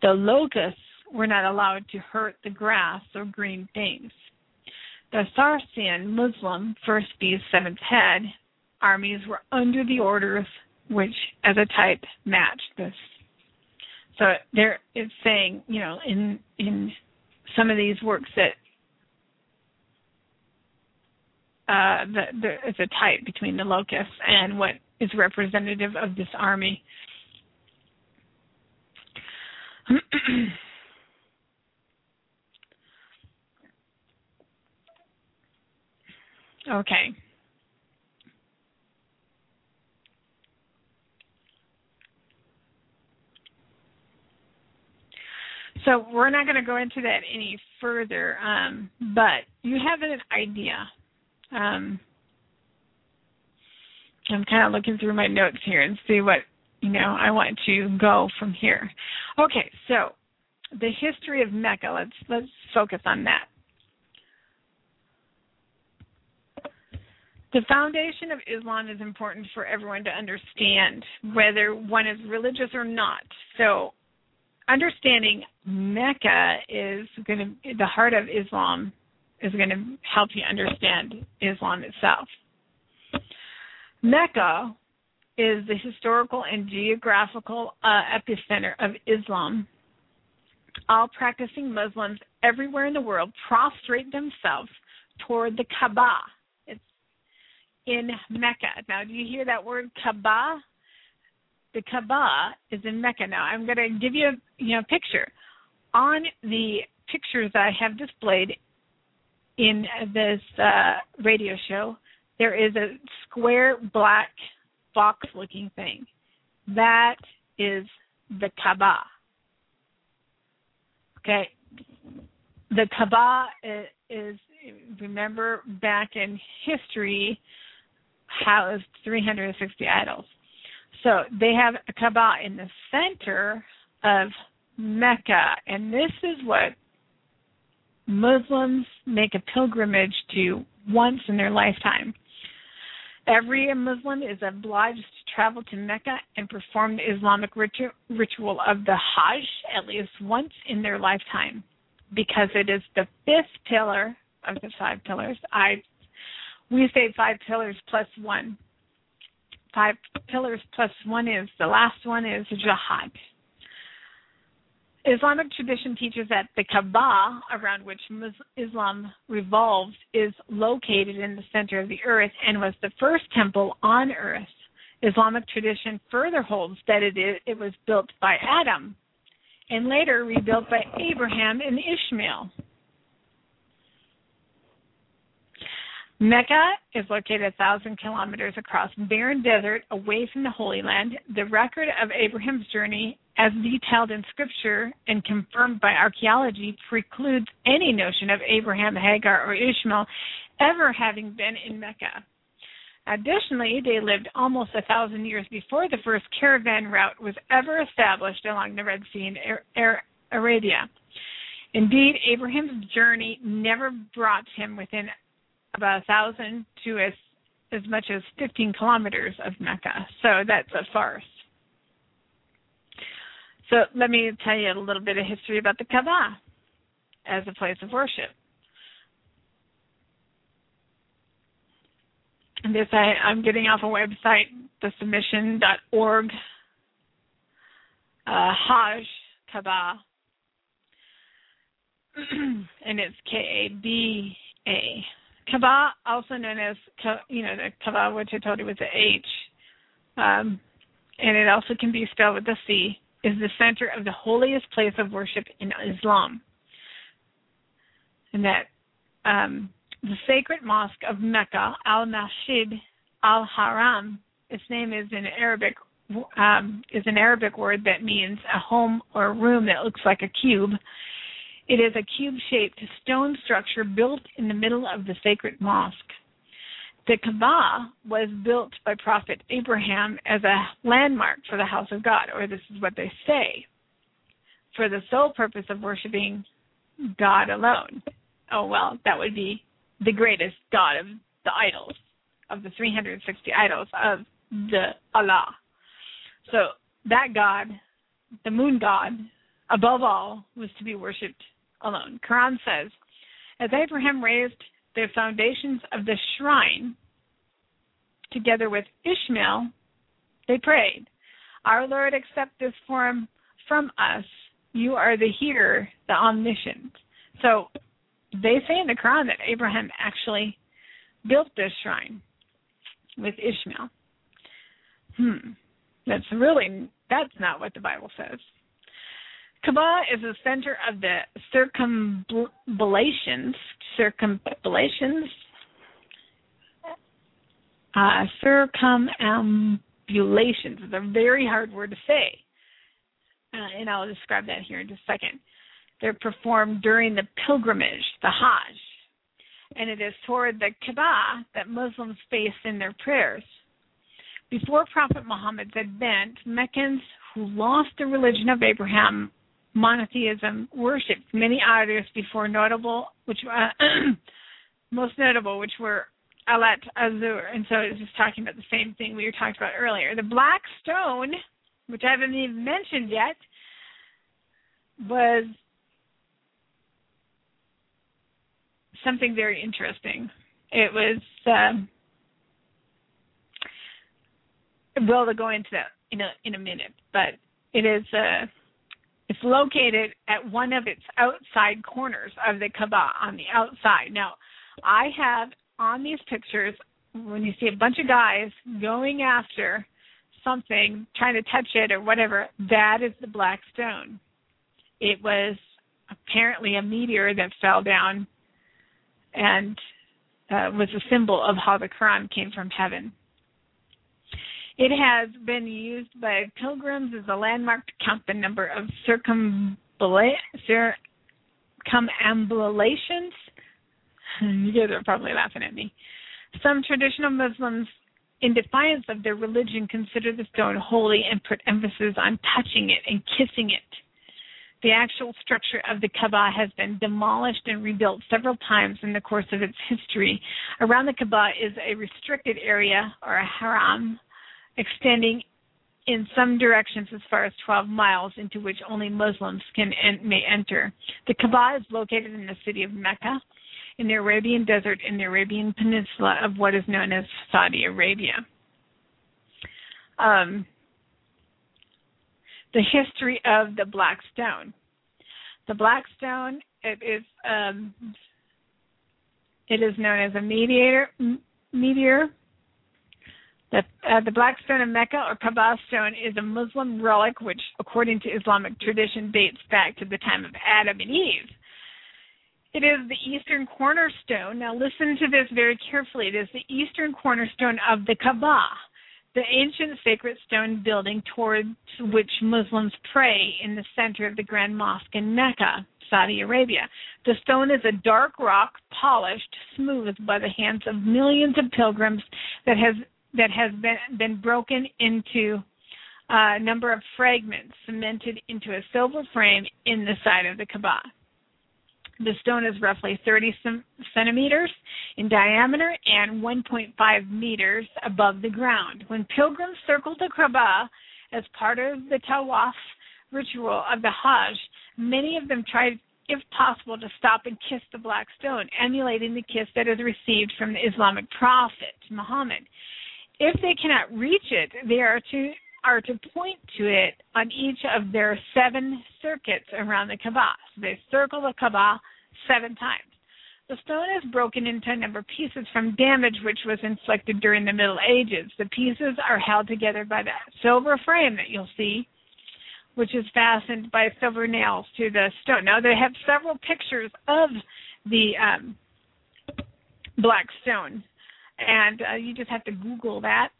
The locusts were not allowed to hurt the grass or green things. The Saracen Muslim, first beast, seventh head, armies were under the orders, which as a type matched this. So there, it's saying, you know, in in some of these works that uh, the, the, it's a type between the locusts and what is representative of this army. Okay. So we're not going to go into that any further, um, but you have an idea. Um, I'm kind of looking through my notes here and see what, you know, I want to go from here. Okay, so the history of Mecca, let's, let's focus on that. The foundation of Islam is important for everyone to understand, whether one is religious or not. So understanding Mecca is going to, the heart of Islam is going to help you understand Islam itself. Mecca is the historical and geographical uh, epicenter of Islam. All practicing Muslims everywhere in the world prostrate themselves toward the Kaaba. It's in Mecca. Now, do you hear that word Kaaba? The Kaaba is in Mecca. Now, I'm going to give you a you know, picture. On the pictures that I have displayed in this uh, radio show, there is a square black box-looking thing. That is the Kaaba. Okay. The Kaaba is, is, remember, back in history, housed three hundred sixty idols. So they have a Kaaba in the center of Mecca, and this is what Muslims make a pilgrimage to once in their lifetime. Every Muslim is obliged to travel to Mecca and perform the Islamic ritu- ritual of the Hajj at least once in their lifetime, because it is the fifth pillar of the five pillars. I, we say five pillars plus one. Five pillars plus one is, the last one is jihad. Islamic tradition teaches that the Kaaba, around which Islam revolves, is located in the center of the earth and was the first temple on earth. Islamic tradition further holds that it, is, it was built by Adam and later rebuilt by Abraham and Ishmael. Mecca is located a thousand kilometers across barren desert away from the Holy Land. The record of Abraham's journey, as detailed in Scripture and confirmed by archaeology, precludes any notion of Abraham, Hagar, or Ishmael ever having been in Mecca. Additionally, they lived almost a thousand years before the first caravan route was ever established along the Red Sea in Ar- Ar- Arabia. Indeed, Abraham's journey never brought him within about a thousand to as, as much as fifteen kilometers of Mecca. So that's a farce. So let me tell you a little bit of history about the Kaaba as a place of worship. And this I, I'm getting off a website, the submission dot org, uh, Hajj Kaaba, and it's K A B A. Kaaba, also known as, you know, the Kaaba, which I told you was the H, um, and it also can be spelled with the C, is the center of the holiest place of worship in Islam. And that um, the sacred mosque of Mecca, Al-Masjid Al-Haram, its name is an Arabic um, is an Arabic word that means a home or room that looks like a cube. It is a cube-shaped stone structure built in the middle of the sacred mosque. The Kaaba was built by Prophet Abraham as a landmark for the house of God, or this is what they say, for the sole purpose of worshiping God alone. Oh, well, that would be the greatest God of the idols, of the three hundred sixty idols of the Allah. So that God, the moon god, above all, was to be worshipped alone. Quran says, as Abraham raised the foundations of the shrine together with Ishmael, they prayed, "Our Lord, accept this form from us. You are the hearer, the omniscient." So they say in the Quran that Abraham actually built this shrine with Ishmael. Hmm. That's really, that's not what the Bible says. Kaaba is the center of the circumambulations, circumambulations, uh, circumambulations. It's a very hard word to say, uh, and I'll describe that here in just a second. They're performed during the pilgrimage, the Hajj, and it is toward the Kaaba that Muslims face in their prayers. Before Prophet Muhammad's advent, Meccans who lost the religion of Abraham, monotheism, worshipped many idols before notable, which uh, most notable, which were Alat, Hazor, and so it's just talking about the same thing we were talking about earlier. The black stone, which I haven't even mentioned yet, was something very interesting. It was um, well, to go into that in a in a minute, but it is uh, it's located at one of its outside corners of the Kaaba on the outside. Now, I have on these pictures when you see a bunch of guys going after something, trying to touch it or whatever, that is the black stone. It was apparently a meteor that fell down and uh, was a symbol of how the Quran came from heaven. It has been used by pilgrims as a landmark to count the number of circumambulations. You guys are probably laughing at me. Some traditional Muslims, in defiance of their religion, consider the stone holy and put emphasis on touching it and kissing it. The actual structure of the Kaaba has been demolished and rebuilt several times in the course of its history. Around the Kaaba is a restricted area, or a haram, extending in some directions as far as twelve miles, into which only Muslims can and may enter. The Kaaba is located in the city of Mecca, in the Arabian desert, in the Arabian peninsula of what is known as Saudi Arabia. Um, the history of the Black Stone. the black stone. It is um, it is known as a meteor. M- meteor. The, uh, the black stone of Mecca, or Kaaba stone, is a Muslim relic which, according to Islamic tradition, dates back to the time of Adam and Eve. It is the eastern cornerstone. Now listen to this very carefully. It is the eastern cornerstone of the Kaaba, the ancient sacred stone building towards which Muslims pray in the center of the Grand Mosque in Mecca, Saudi Arabia. The stone is a dark rock, polished, smoothed by the hands of millions of pilgrims, that has that has been, been broken into a number of fragments, cemented into a silver frame in the side of the Kaaba. The stone is roughly thirty centimeters in diameter and one point five meters above the ground. When pilgrims circle the Kaaba as part of the Tawaf ritual of the Hajj, many of them try, if possible, to stop and kiss the black stone, emulating the kiss that is received from the Islamic prophet, Muhammad. If they cannot reach it, they are to, are to point to it on each of their seven circuits around the Kaaba. So they circle the Kaaba seven times. The stone is broken into a number of pieces from damage which was inflicted during the Middle Ages. The pieces are held together by that silver frame that you'll see, which is fastened by silver nails to the stone. Now, they have several pictures of the um, black stone, and uh, you just have to Google that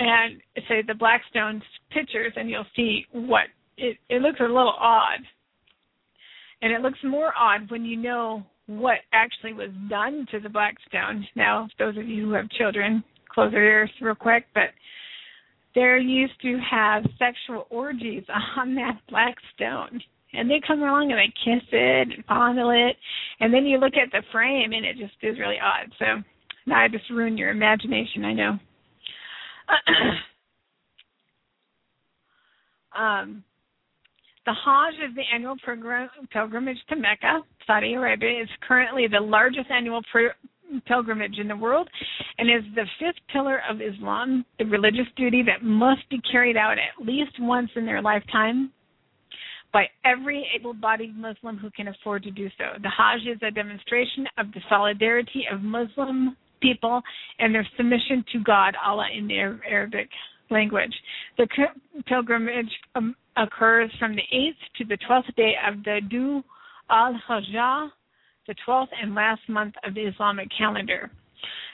and say the black stone's pictures, and you'll see what it, it looks a little odd. And it looks more odd when you know what actually was done to the black stone. Now, those of you who have children, close your ears real quick, but they're used to have sexual orgies on that black stone. And they come along and they kiss it and fondle it. And then you look at the frame and it just is really odd. So now I just ruined your imagination, I know. um, the Hajj is the annual pilgrim- pilgrimage to Mecca, Saudi Arabia. It's currently the largest annual pr- pilgrimage in the world and is the fifth pillar of Islam, the religious duty that must be carried out at least once in their lifetime by every able-bodied Muslim who can afford to do so. The Hajj is a demonstration of the solidarity of Muslim people and their submission to God, Allah, in the Arabic language. The pilgrimage um, occurs from the eighth to the twelfth day of the Dhu al-Hijjah, the twelfth and last month of the Islamic calendar.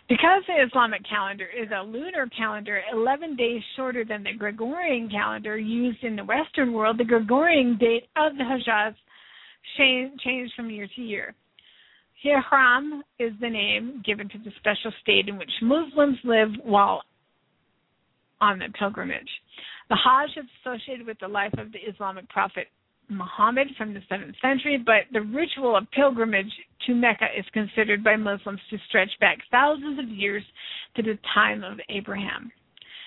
Because the Islamic calendar is a lunar calendar, eleven days shorter than the Gregorian calendar used in the Western world, the Gregorian date of the Hijjah changed from year to year. Haram is the name given to the special state in which Muslims live while on the pilgrimage. The Hajj is associated with the life of the Islamic prophet Muhammad from the seventh century, but the ritual of pilgrimage to Mecca is considered by Muslims to stretch back thousands of years to the time of Abraham.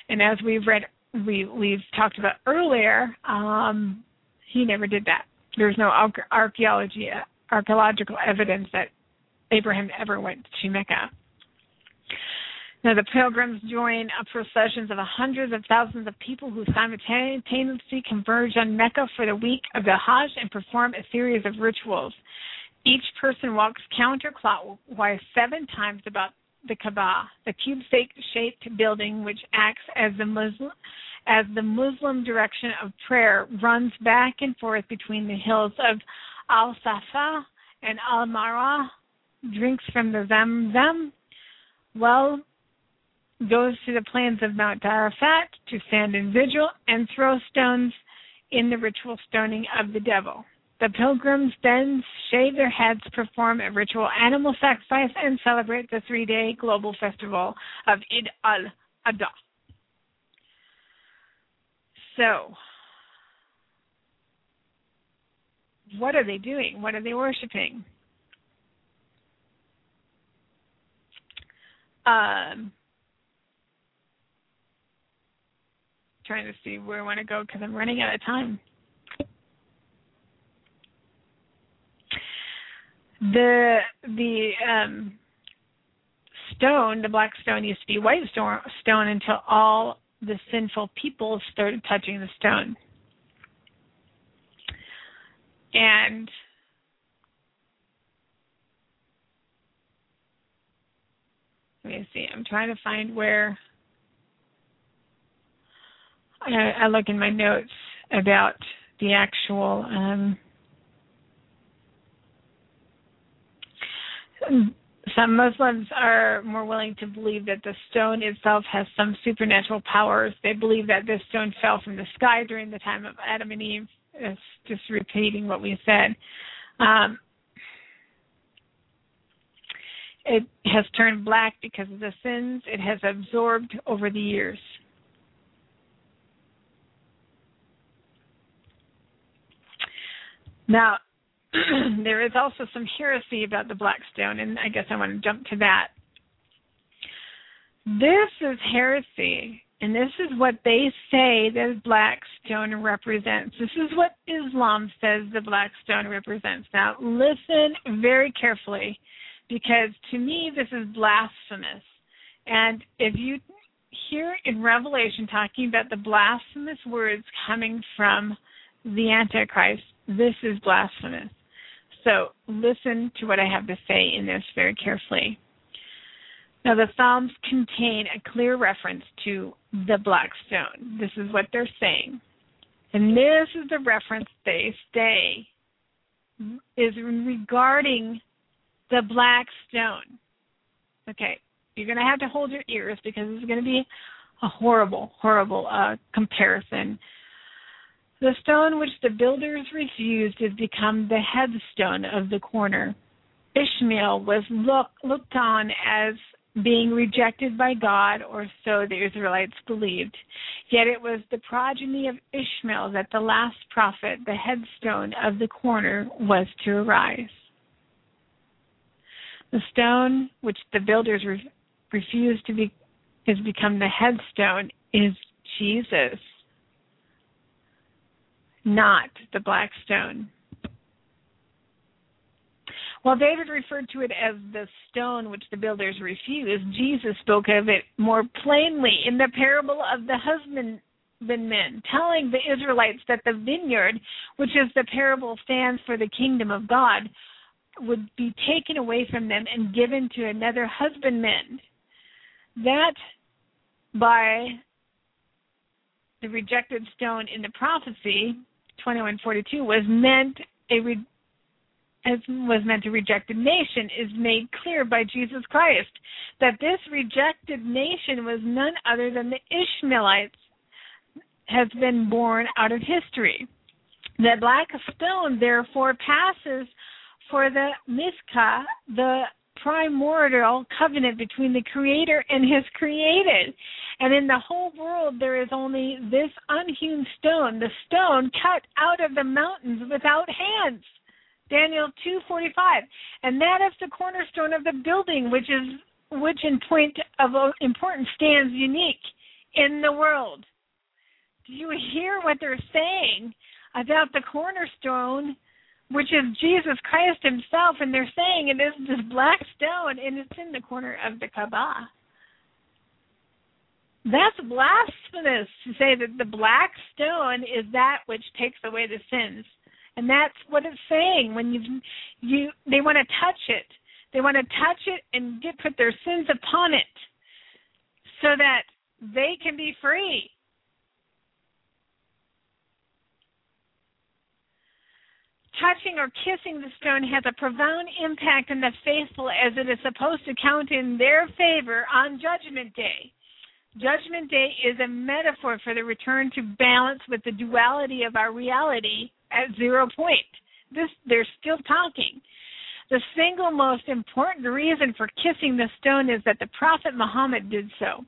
And as we've read, we, we've talked about earlier, um, he never did that. There's no archaeology, archaeological evidence that Abraham ever went to Mecca. Now, the pilgrims join processions of hundreds of thousands of people who simultaneously converge on Mecca for the week of the Hajj and perform a series of rituals. Each person walks counterclockwise seven times about the Kaaba, the cube-shaped building which acts as the Muslim, as the Muslim direction of prayer, runs back and forth between the hills of Al-Safa and Al-Marah, drinks from the Zamzam, well, goes to the plains of Mount Arafat to stand in vigil and throw stones in the ritual stoning of the devil. The pilgrims then shave their heads, perform a ritual animal sacrifice, and celebrate the three-day global festival of Eid al-Adha. So, what are they doing? What are they worshiping? Um, trying to see where I want to go because I'm running out of time. The the um, stone, the black stone, used to be white stone until all the sinful people started touching the stone. And let me see, I'm trying to find where I, I look in my notes about the actual um, some Muslims are more willing to believe that the stone itself has some supernatural powers. They believe that this stone fell from the sky during the time of Adam and Eve. It's just repeating what we said. Um, it has turned black because of the sins it has absorbed over the years. Now, there is also some heresy about the black stone, and I guess I want to jump to that. This is heresy, and this is what they say the black stone represents. This is what Islam says the black stone represents. Now, listen very carefully, because to me this is blasphemous. And if you hear in Revelation talking about the blasphemous words coming from the Antichrist, this is blasphemous. So listen to what I have to say in this very carefully. Now, the Psalms contain a clear reference to the black stone. This is what they're saying. And this is the reference they say is regarding the black stone. Okay, you're going to have to hold your ears because it's going to be a horrible, horrible uh, comparison. The stone which the builders refused has become the headstone of the corner. Ishmael was look, looked on as being rejected by God, or so the Israelites believed. Yet it was the progeny of Ishmael that the last prophet, the headstone of the corner, was to arise. The stone which the builders re- refused to be has become the headstone is Jesus, not the black stone. While David referred to it as the stone which the builders refused, Jesus spoke of it more plainly in the parable of the husbandmen, telling the Israelites that the vineyard, which is the parable stands for the kingdom of God, would be taken away from them and given to another husbandman. That by the rejected stone in the prophecy twenty-one forty-two was meant a re- as was meant a rejected nation is made clear by Jesus Christ that this rejected nation was none other than the Ishmaelites has been born out of history. The black stone therefore passes for the Mecca, the primordial covenant between the Creator and His created. And in the whole world, there is only this unhewn stone, the stone cut out of the mountains without hands, Daniel two forty-five. And that is the cornerstone of the building, which is which in point of importance stands unique in the world. Do you hear what they're saying about the cornerstone, which is Jesus Christ Himself? And they're saying it is this black stone, and it's in the corner of the Kaaba. That's blasphemous to say that the black stone is that which takes away the sins. And that's what it's saying. When you, you, they want to touch it. They want to touch it and get, put their sins upon it so that they can be free. Touching or kissing the stone has a profound impact on the faithful, as it is supposed to count in their favor on Judgment Day. Judgment Day is a metaphor for the return to balance with the duality of our reality at zero point. This, they're still talking. The single most important reason for kissing the stone is that the Prophet Muhammad did so.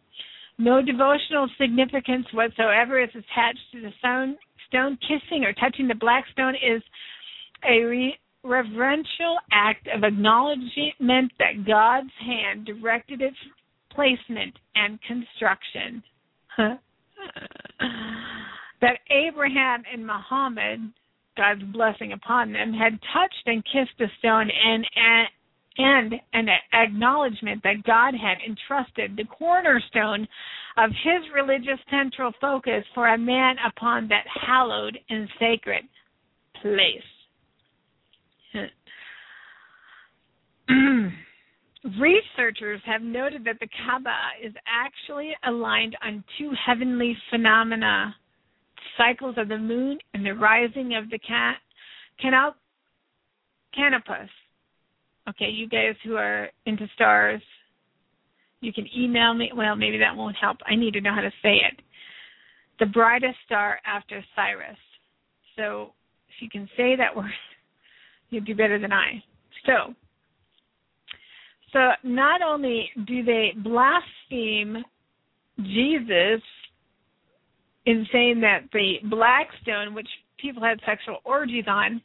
No devotional significance whatsoever is attached to the stone. Stone kissing or touching the black stone is a re- reverential act of acknowledgement that God's hand directed its placement and construction. That Abraham and Muhammad, God's blessing upon them, had touched and kissed the stone, and and an acknowledgement that God had entrusted the cornerstone of His religious central focus for a man upon that hallowed and sacred place. Researchers have noted that the Kaaba is actually aligned on two heavenly phenomena, cycles of the moon and the rising of the can- can- canopus. Okay, you guys who are into stars, you can email me. Well, maybe that won't help. I need to know how to say it. The brightest star after Cyrus. So if you can say that word, you'd do better than I. So, so not only do they blaspheme Jesus in saying that the black stone, which people had sexual orgies on,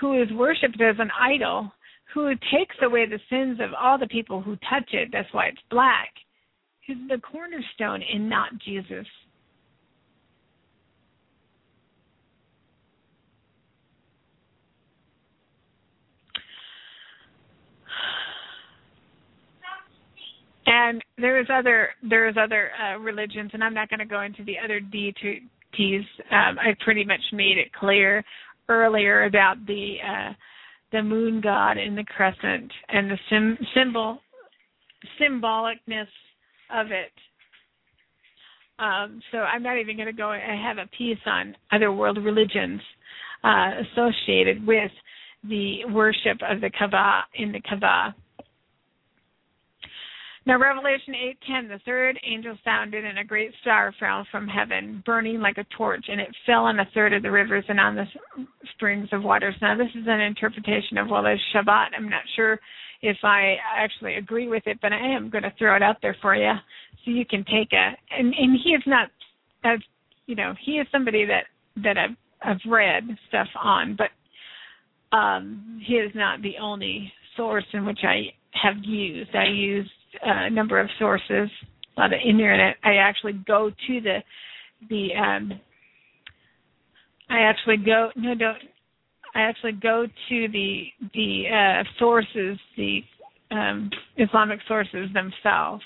who is worshipped as an idol, who takes away the sins of all the people who touch it, that's why it's black, is the cornerstone and not Jesus. And there is other there is other uh, religions, and I'm not going to go into the other deities. Um, I pretty much made it clear earlier about the uh, the moon god in the crescent and the sim- symbol symbolicness of it. Um, so I'm not even going to go. I have a piece on other world religions uh, associated with the worship of the Kaaba in the Kaaba. Now, Revelation eight ten, the third angel sounded, and a great star fell from heaven, burning like a torch, and it fell on a third of the rivers and on the springs of waters. Now, this is an interpretation of Walid Shoebat. I'm not sure if I actually agree with it, but I am going to throw it out there for you so you can take a – and and he is not – you know, he is somebody that, that I've, I've read stuff on, but um, he is not the only source in which I have used. I used – a uh, number of sources, a lot of internet. I actually go to the, the. Um, I actually go no don't. I actually go to the the uh, sources, the um, Islamic sources themselves.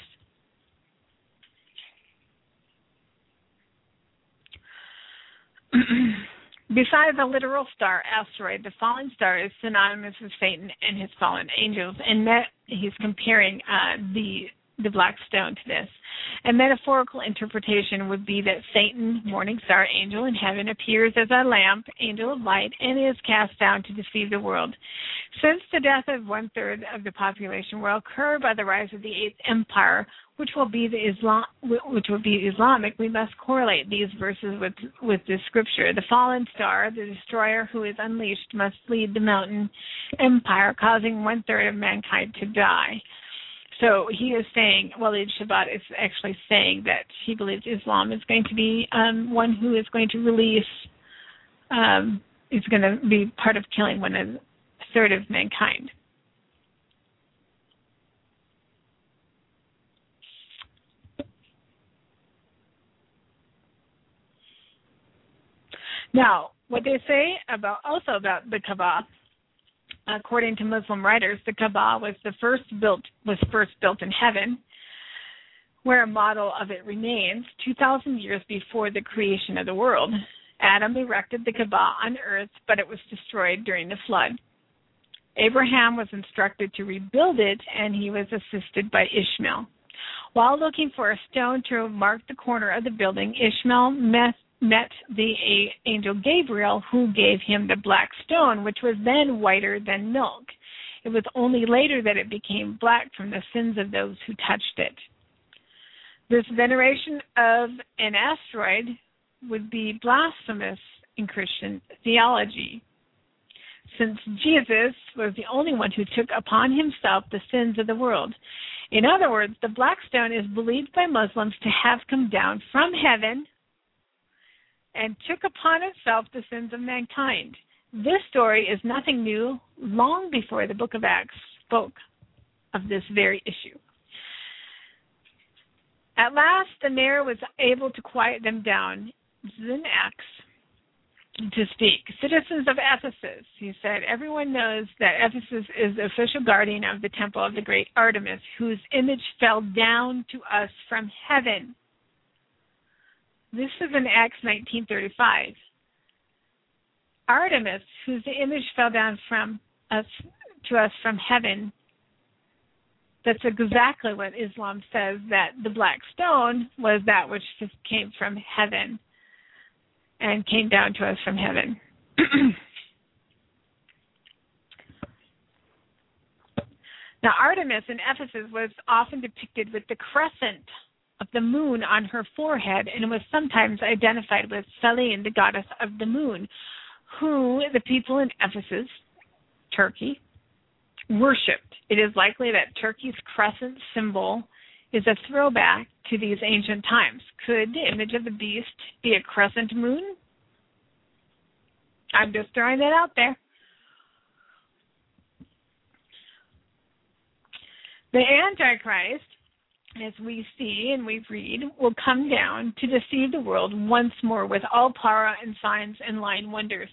Besides the literal star, asteroid, the falling star is synonymous with Satan and his fallen angels, and that he's comparing uh, the the black stone to this. A metaphorical interpretation would be that Satan, morning star angel in heaven, appears as a lamp, angel of light, and is cast down to deceive the world. Since the death of one-third of the population will occur by the rise of the Eighth Empire, which will be the Islam, which will be Islamic, we must correlate these verses with with this scripture. The fallen star, the destroyer who is unleashed, must lead the mountain empire, causing one third of mankind to die. So he is saying, Walid Shoebat is actually saying that he believes Islam is going to be um, one who is going to release, um, is going to be part of killing one third of mankind. Now, what they say about also about the Kaaba, according to Muslim writers, the Kaaba was the first built was first built in heaven, where a model of it remains two thousand years before the creation of the world. Adam erected the Kaaba on earth, but it was destroyed during the flood. Abraham was instructed to rebuild it, and he was assisted by Ishmael. While looking for a stone to mark the corner of the building, Ishmael met met the angel Gabriel, who gave him the black stone, which was then whiter than milk. It was only later that it became black from the sins of those who touched it. This veneration of an asteroid would be blasphemous in Christian theology, since Jesus was the only one who took upon himself the sins of the world. In other words, the black stone is believed by Muslims to have come down from heaven and took upon itself the sins of mankind. This story is nothing new. Long before the book of Acts spoke of this very issue. At last, the mayor was able to quiet them down. This is in Acts to speak. Citizens of Ephesus, he said, everyone knows that Ephesus is the official guardian of the temple of the great Artemis, whose image fell down to us from heaven. This is in Acts nineteen thirty-five. Artemis, whose image fell down from us to us from heaven. That's exactly what Islam says, that the black stone was that which just came from heaven and came down to us from heaven. Now, Artemis in Ephesus was often depicted with the crescent of the moon on her forehead, and was sometimes identified with Selene, the goddess of the moon, who the people in Ephesus, Turkey, worshipped. It is likely that Turkey's crescent symbol is a throwback to these ancient times. Could the image of the beast be a crescent moon? I'm just throwing that out there. The Antichrist, as we see and we read, will come down to deceive the world once more with all power and signs and lying wonders.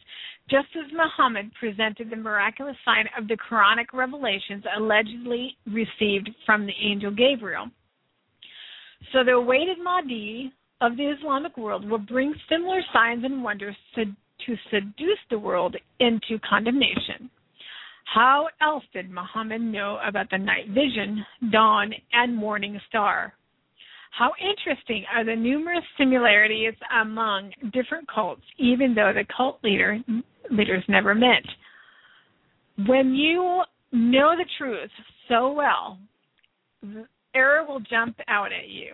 Just as Muhammad presented the miraculous sign of the Quranic revelations allegedly received from the angel Gabriel. So the awaited Mahdi of the Islamic world will bring similar signs and wonders to, to seduce the world into condemnation. How else did Muhammad know about the night vision, dawn, and morning star? How interesting are the numerous similarities among different cults, even though the cult leader, leaders never met. When you know the truth so well, error will jump out at you.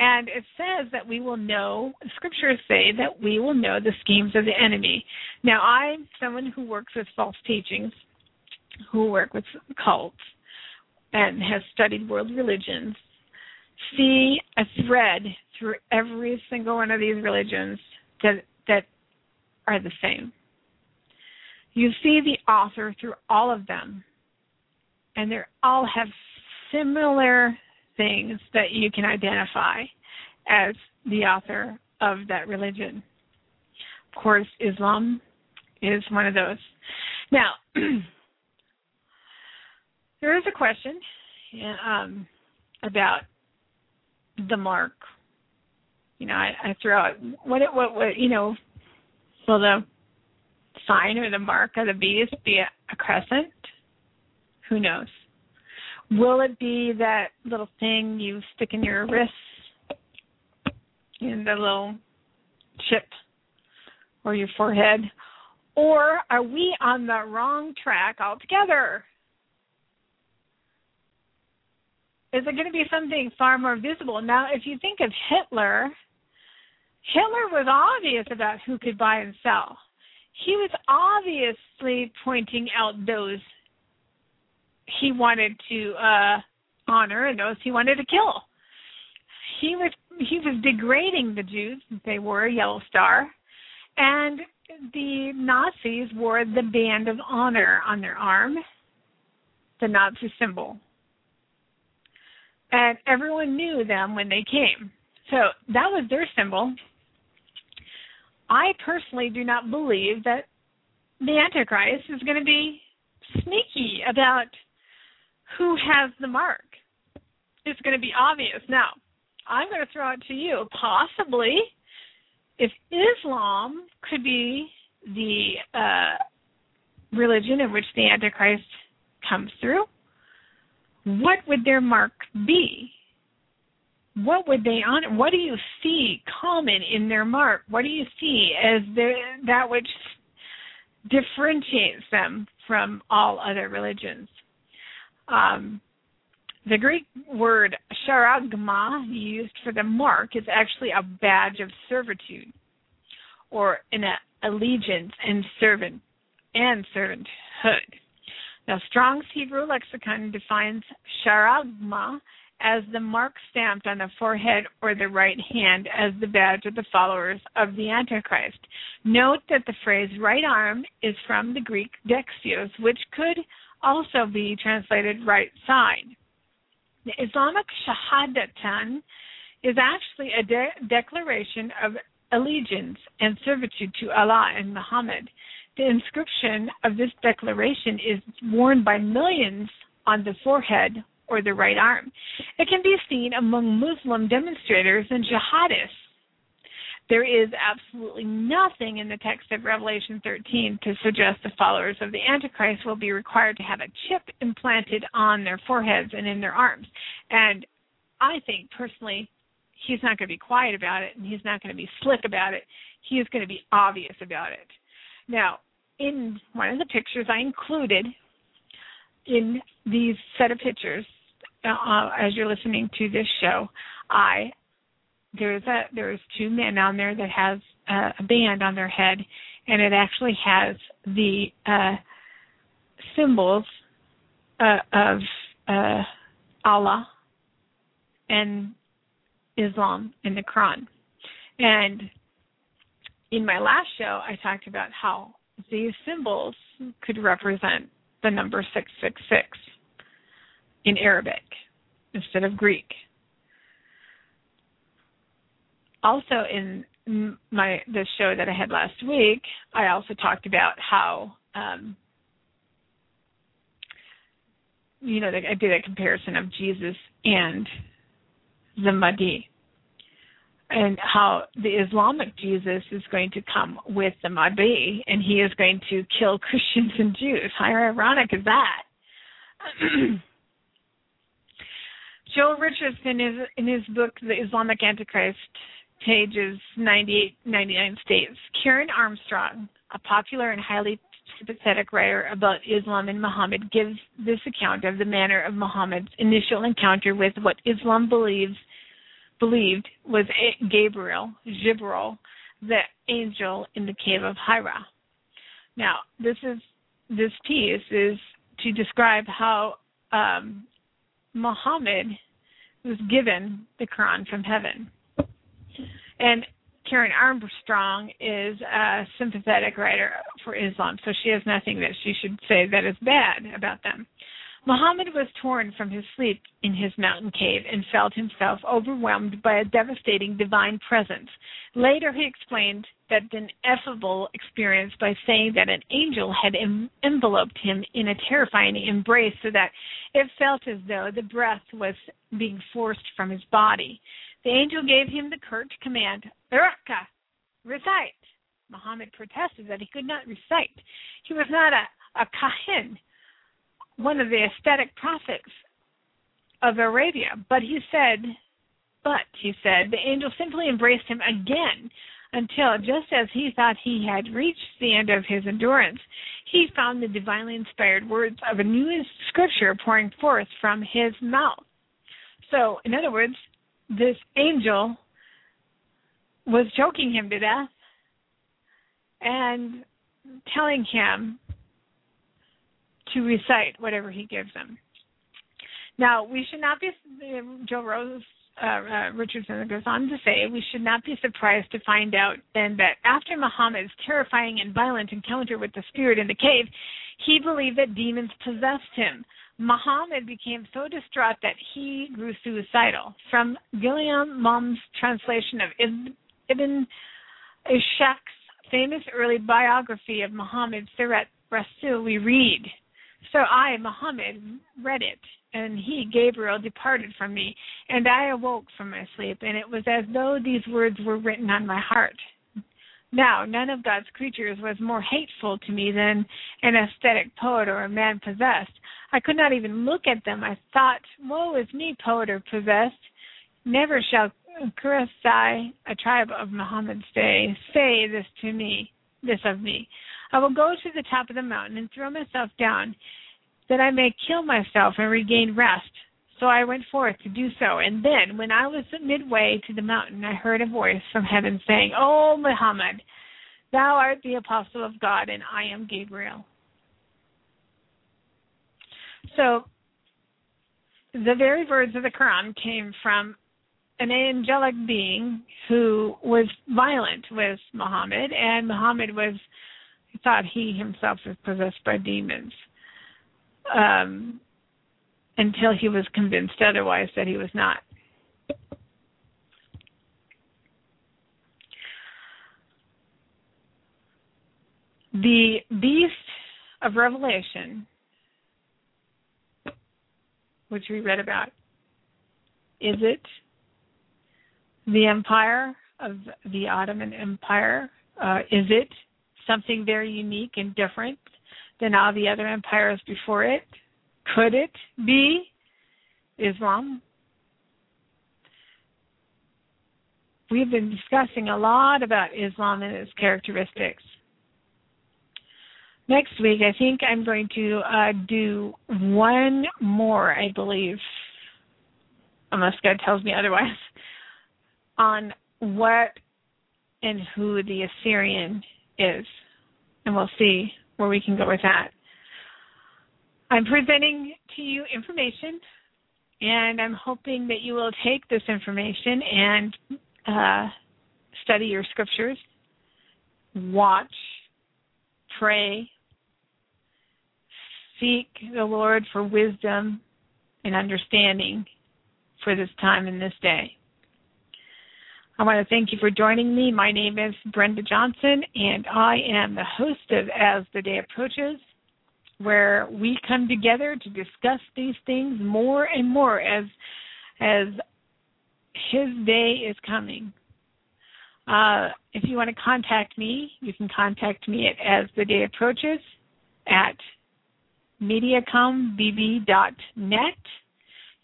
And it says that we will know, scriptures say that we will know the schemes of the enemy. Now, I'm someone who works with false teachings, who work with cults, and has studied world religions, see a thread through every single one of these religions that that are the same. You see the author through all of them, and they all have similar things that you can identify as the author of that religion. Of course, Islam is one of those. Now, there is a question um, about the mark. You know, I, I throw out what, what, what, you know, will the sign or the mark of the beast be a, a crescent? Who knows? Will it be that little thing you stick in your wrist, in the little chip or your forehead? Or are we on the wrong track altogether? Is it going to be something far more visible? Now, if you think of Hitler, Hitler was obvious about who could buy and sell. He was obviously pointing out those he wanted to uh, honor and those he wanted to kill. He was he was degrading the Jews. They wore a yellow star, and the Nazis wore the band of honor on their arm, the Nazi symbol. And everyone knew them when they came. So that was their symbol. I personally do not believe that the Antichrist is going to be sneaky about who has the mark. It's going to be obvious. Now, I'm going to throw it to you. Possibly, if Islam could be the uh, religion in which the Antichrist comes through, what would their mark be? What would they honor? What do you see common in their mark? What do you see as the, that which differentiates them from all other religions? Um, the Greek word charagma, used for the mark, is actually a badge of servitude, or an allegiance and servant and servanthood. Now, Strong's Hebrew Lexicon defines charagma as the mark stamped on the forehead or the right hand as the badge of the followers of the Antichrist. Note that the phrase right arm is from the Greek dexios, which could also be translated right side. The Islamic shahadatan is actually a de- declaration of allegiance and servitude to Allah and Muhammad. The inscription of this declaration is worn by millions on the forehead or the right arm. It can be seen among Muslim demonstrators and jihadists. There is absolutely nothing in the text of Revelation thirteen to suggest the followers of the Antichrist will be required to have a chip implanted on their foreheads and in their arms. And I think, personally, he's not going to be quiet about it, and he's not going to be slick about it. He is going to be obvious about it. Now, in one of the pictures I included in these set of pictures, uh, as you're listening to this show, I there's a there's two men on there that has uh, a band on their head, and it actually has the uh, symbols uh, of uh, Allah and Islam and the Quran. And in my last show, I talked about how these symbols could represent the number six six six in Arabic instead of Greek. Also, in my the show that I had last week, I also talked about how, um, you know, I did a comparison of Jesus and the Mahdi, and how the Islamic Jesus is going to come with the Mahdi, and he is going to kill Christians and Jews. How ironic is that? Joel Richardson, is in his book, The Islamic Antichrist, pages ninety-eight, ninety-nine states, Karen Armstrong, a popular and highly sympathetic writer about Islam and Muhammad, gives this account of the manner of Muhammad's initial encounter with what Islam believes believed was Gabriel, Jibril, the angel in the cave of Hira. Now, this is this piece is to describe how um, Muhammad was given the Quran from heaven. And Karen Armstrong is a sympathetic writer for Islam, so she has nothing that she should say that is bad about them. Muhammad was torn from his sleep in his mountain cave and felt himself overwhelmed by a devastating divine presence. Later, he explained that an ineffable experience by saying that an angel had em- enveloped him in a terrifying embrace so that it felt as though the breath was being forced from his body. The angel gave him the curt command, "Irqa, recite." Muhammad protested that he could not recite. He was not a, a kahin, one of the aesthetic prophets of Arabia, but he said, but he said, the angel simply embraced him again until, just as he thought he had reached the end of his endurance, he found the divinely inspired words of a new scripture pouring forth from his mouth. So, in other words, this angel was choking him to death and telling him to recite whatever he gives him. Now, we should not be, Joe Rose uh, uh, Richardson goes on to say, we should not be surprised to find out then that after Muhammad's terrifying and violent encounter with the spirit in the cave, he believed that demons possessed him. Muhammad became so distraught that he grew suicidal. From Ghilam Mum's translation of Ibn, Ibn Ishaq's famous early biography of Muhammad, Sirat Rasul, we read, "So I, Muhammad, read it, and he, Gabriel, departed from me, and I awoke from my sleep, and it was as though these words were written on my heart. Now, none of God's creatures was more hateful to me than an aesthetic poet or a man possessed. I could not even look at them. I thought, woe is me, poet or possessed. Never shall Quraysh, a tribe of Muhammad's day, say this to me, this of me. I will go to the top of the mountain and throw myself down, that I may kill myself and regain rest. So I went forth to do so. And then, when I was midway to the mountain, I heard a voice from heaven saying, O Muhammad, thou art the apostle of God, and I am Gabriel." So, the very words of the Quran came from an angelic being who was violent with Muhammad, and Muhammad was thought he himself was possessed by demons um, until he was convinced otherwise that he was not. The beast of Revelation, which we read about, is it the empire of the Ottoman Empire? Uh, is it something very unique and different than all the other empires before it? Could it be Islam? We've been discussing a lot about Islam and its characteristics. Next week, I think I'm going to uh, do one more, I believe, unless God tells me otherwise, on what and who the Assyrian is. And we'll see where we can go with that. I'm presenting to you information, and I'm hoping that you will take this information and uh, study your scriptures, watch, pray, seek the Lord for wisdom and understanding for this time and this day. I want to thank you for joining me. My name is Brenda Johnson, and I am the host of As the Day Approaches, where we come together to discuss these things more and more as, as His day is coming. Uh, if you want to contact me, you can contact me at As the Day Approaches at mediacom b b dot net.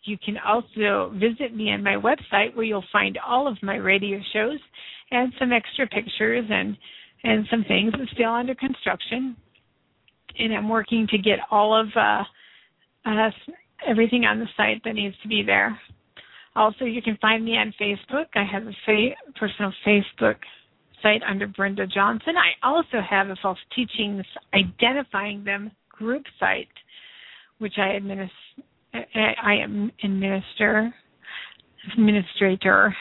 You can also visit me on my website, where you'll find all of my radio shows and some extra pictures and, and some things that's still under construction. And I'm working to get all of uh, uh, everything on the site that needs to be there. Also, you can find me on Facebook. I have a fa- personal Facebook site under Brenda Johnson. I also have a False Teachings Identifying Them group site, which I administ- I am administer administrator.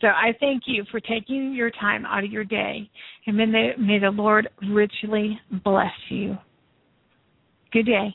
So I thank you for taking your time out of your day, and may the, may the Lord richly bless you. Good day.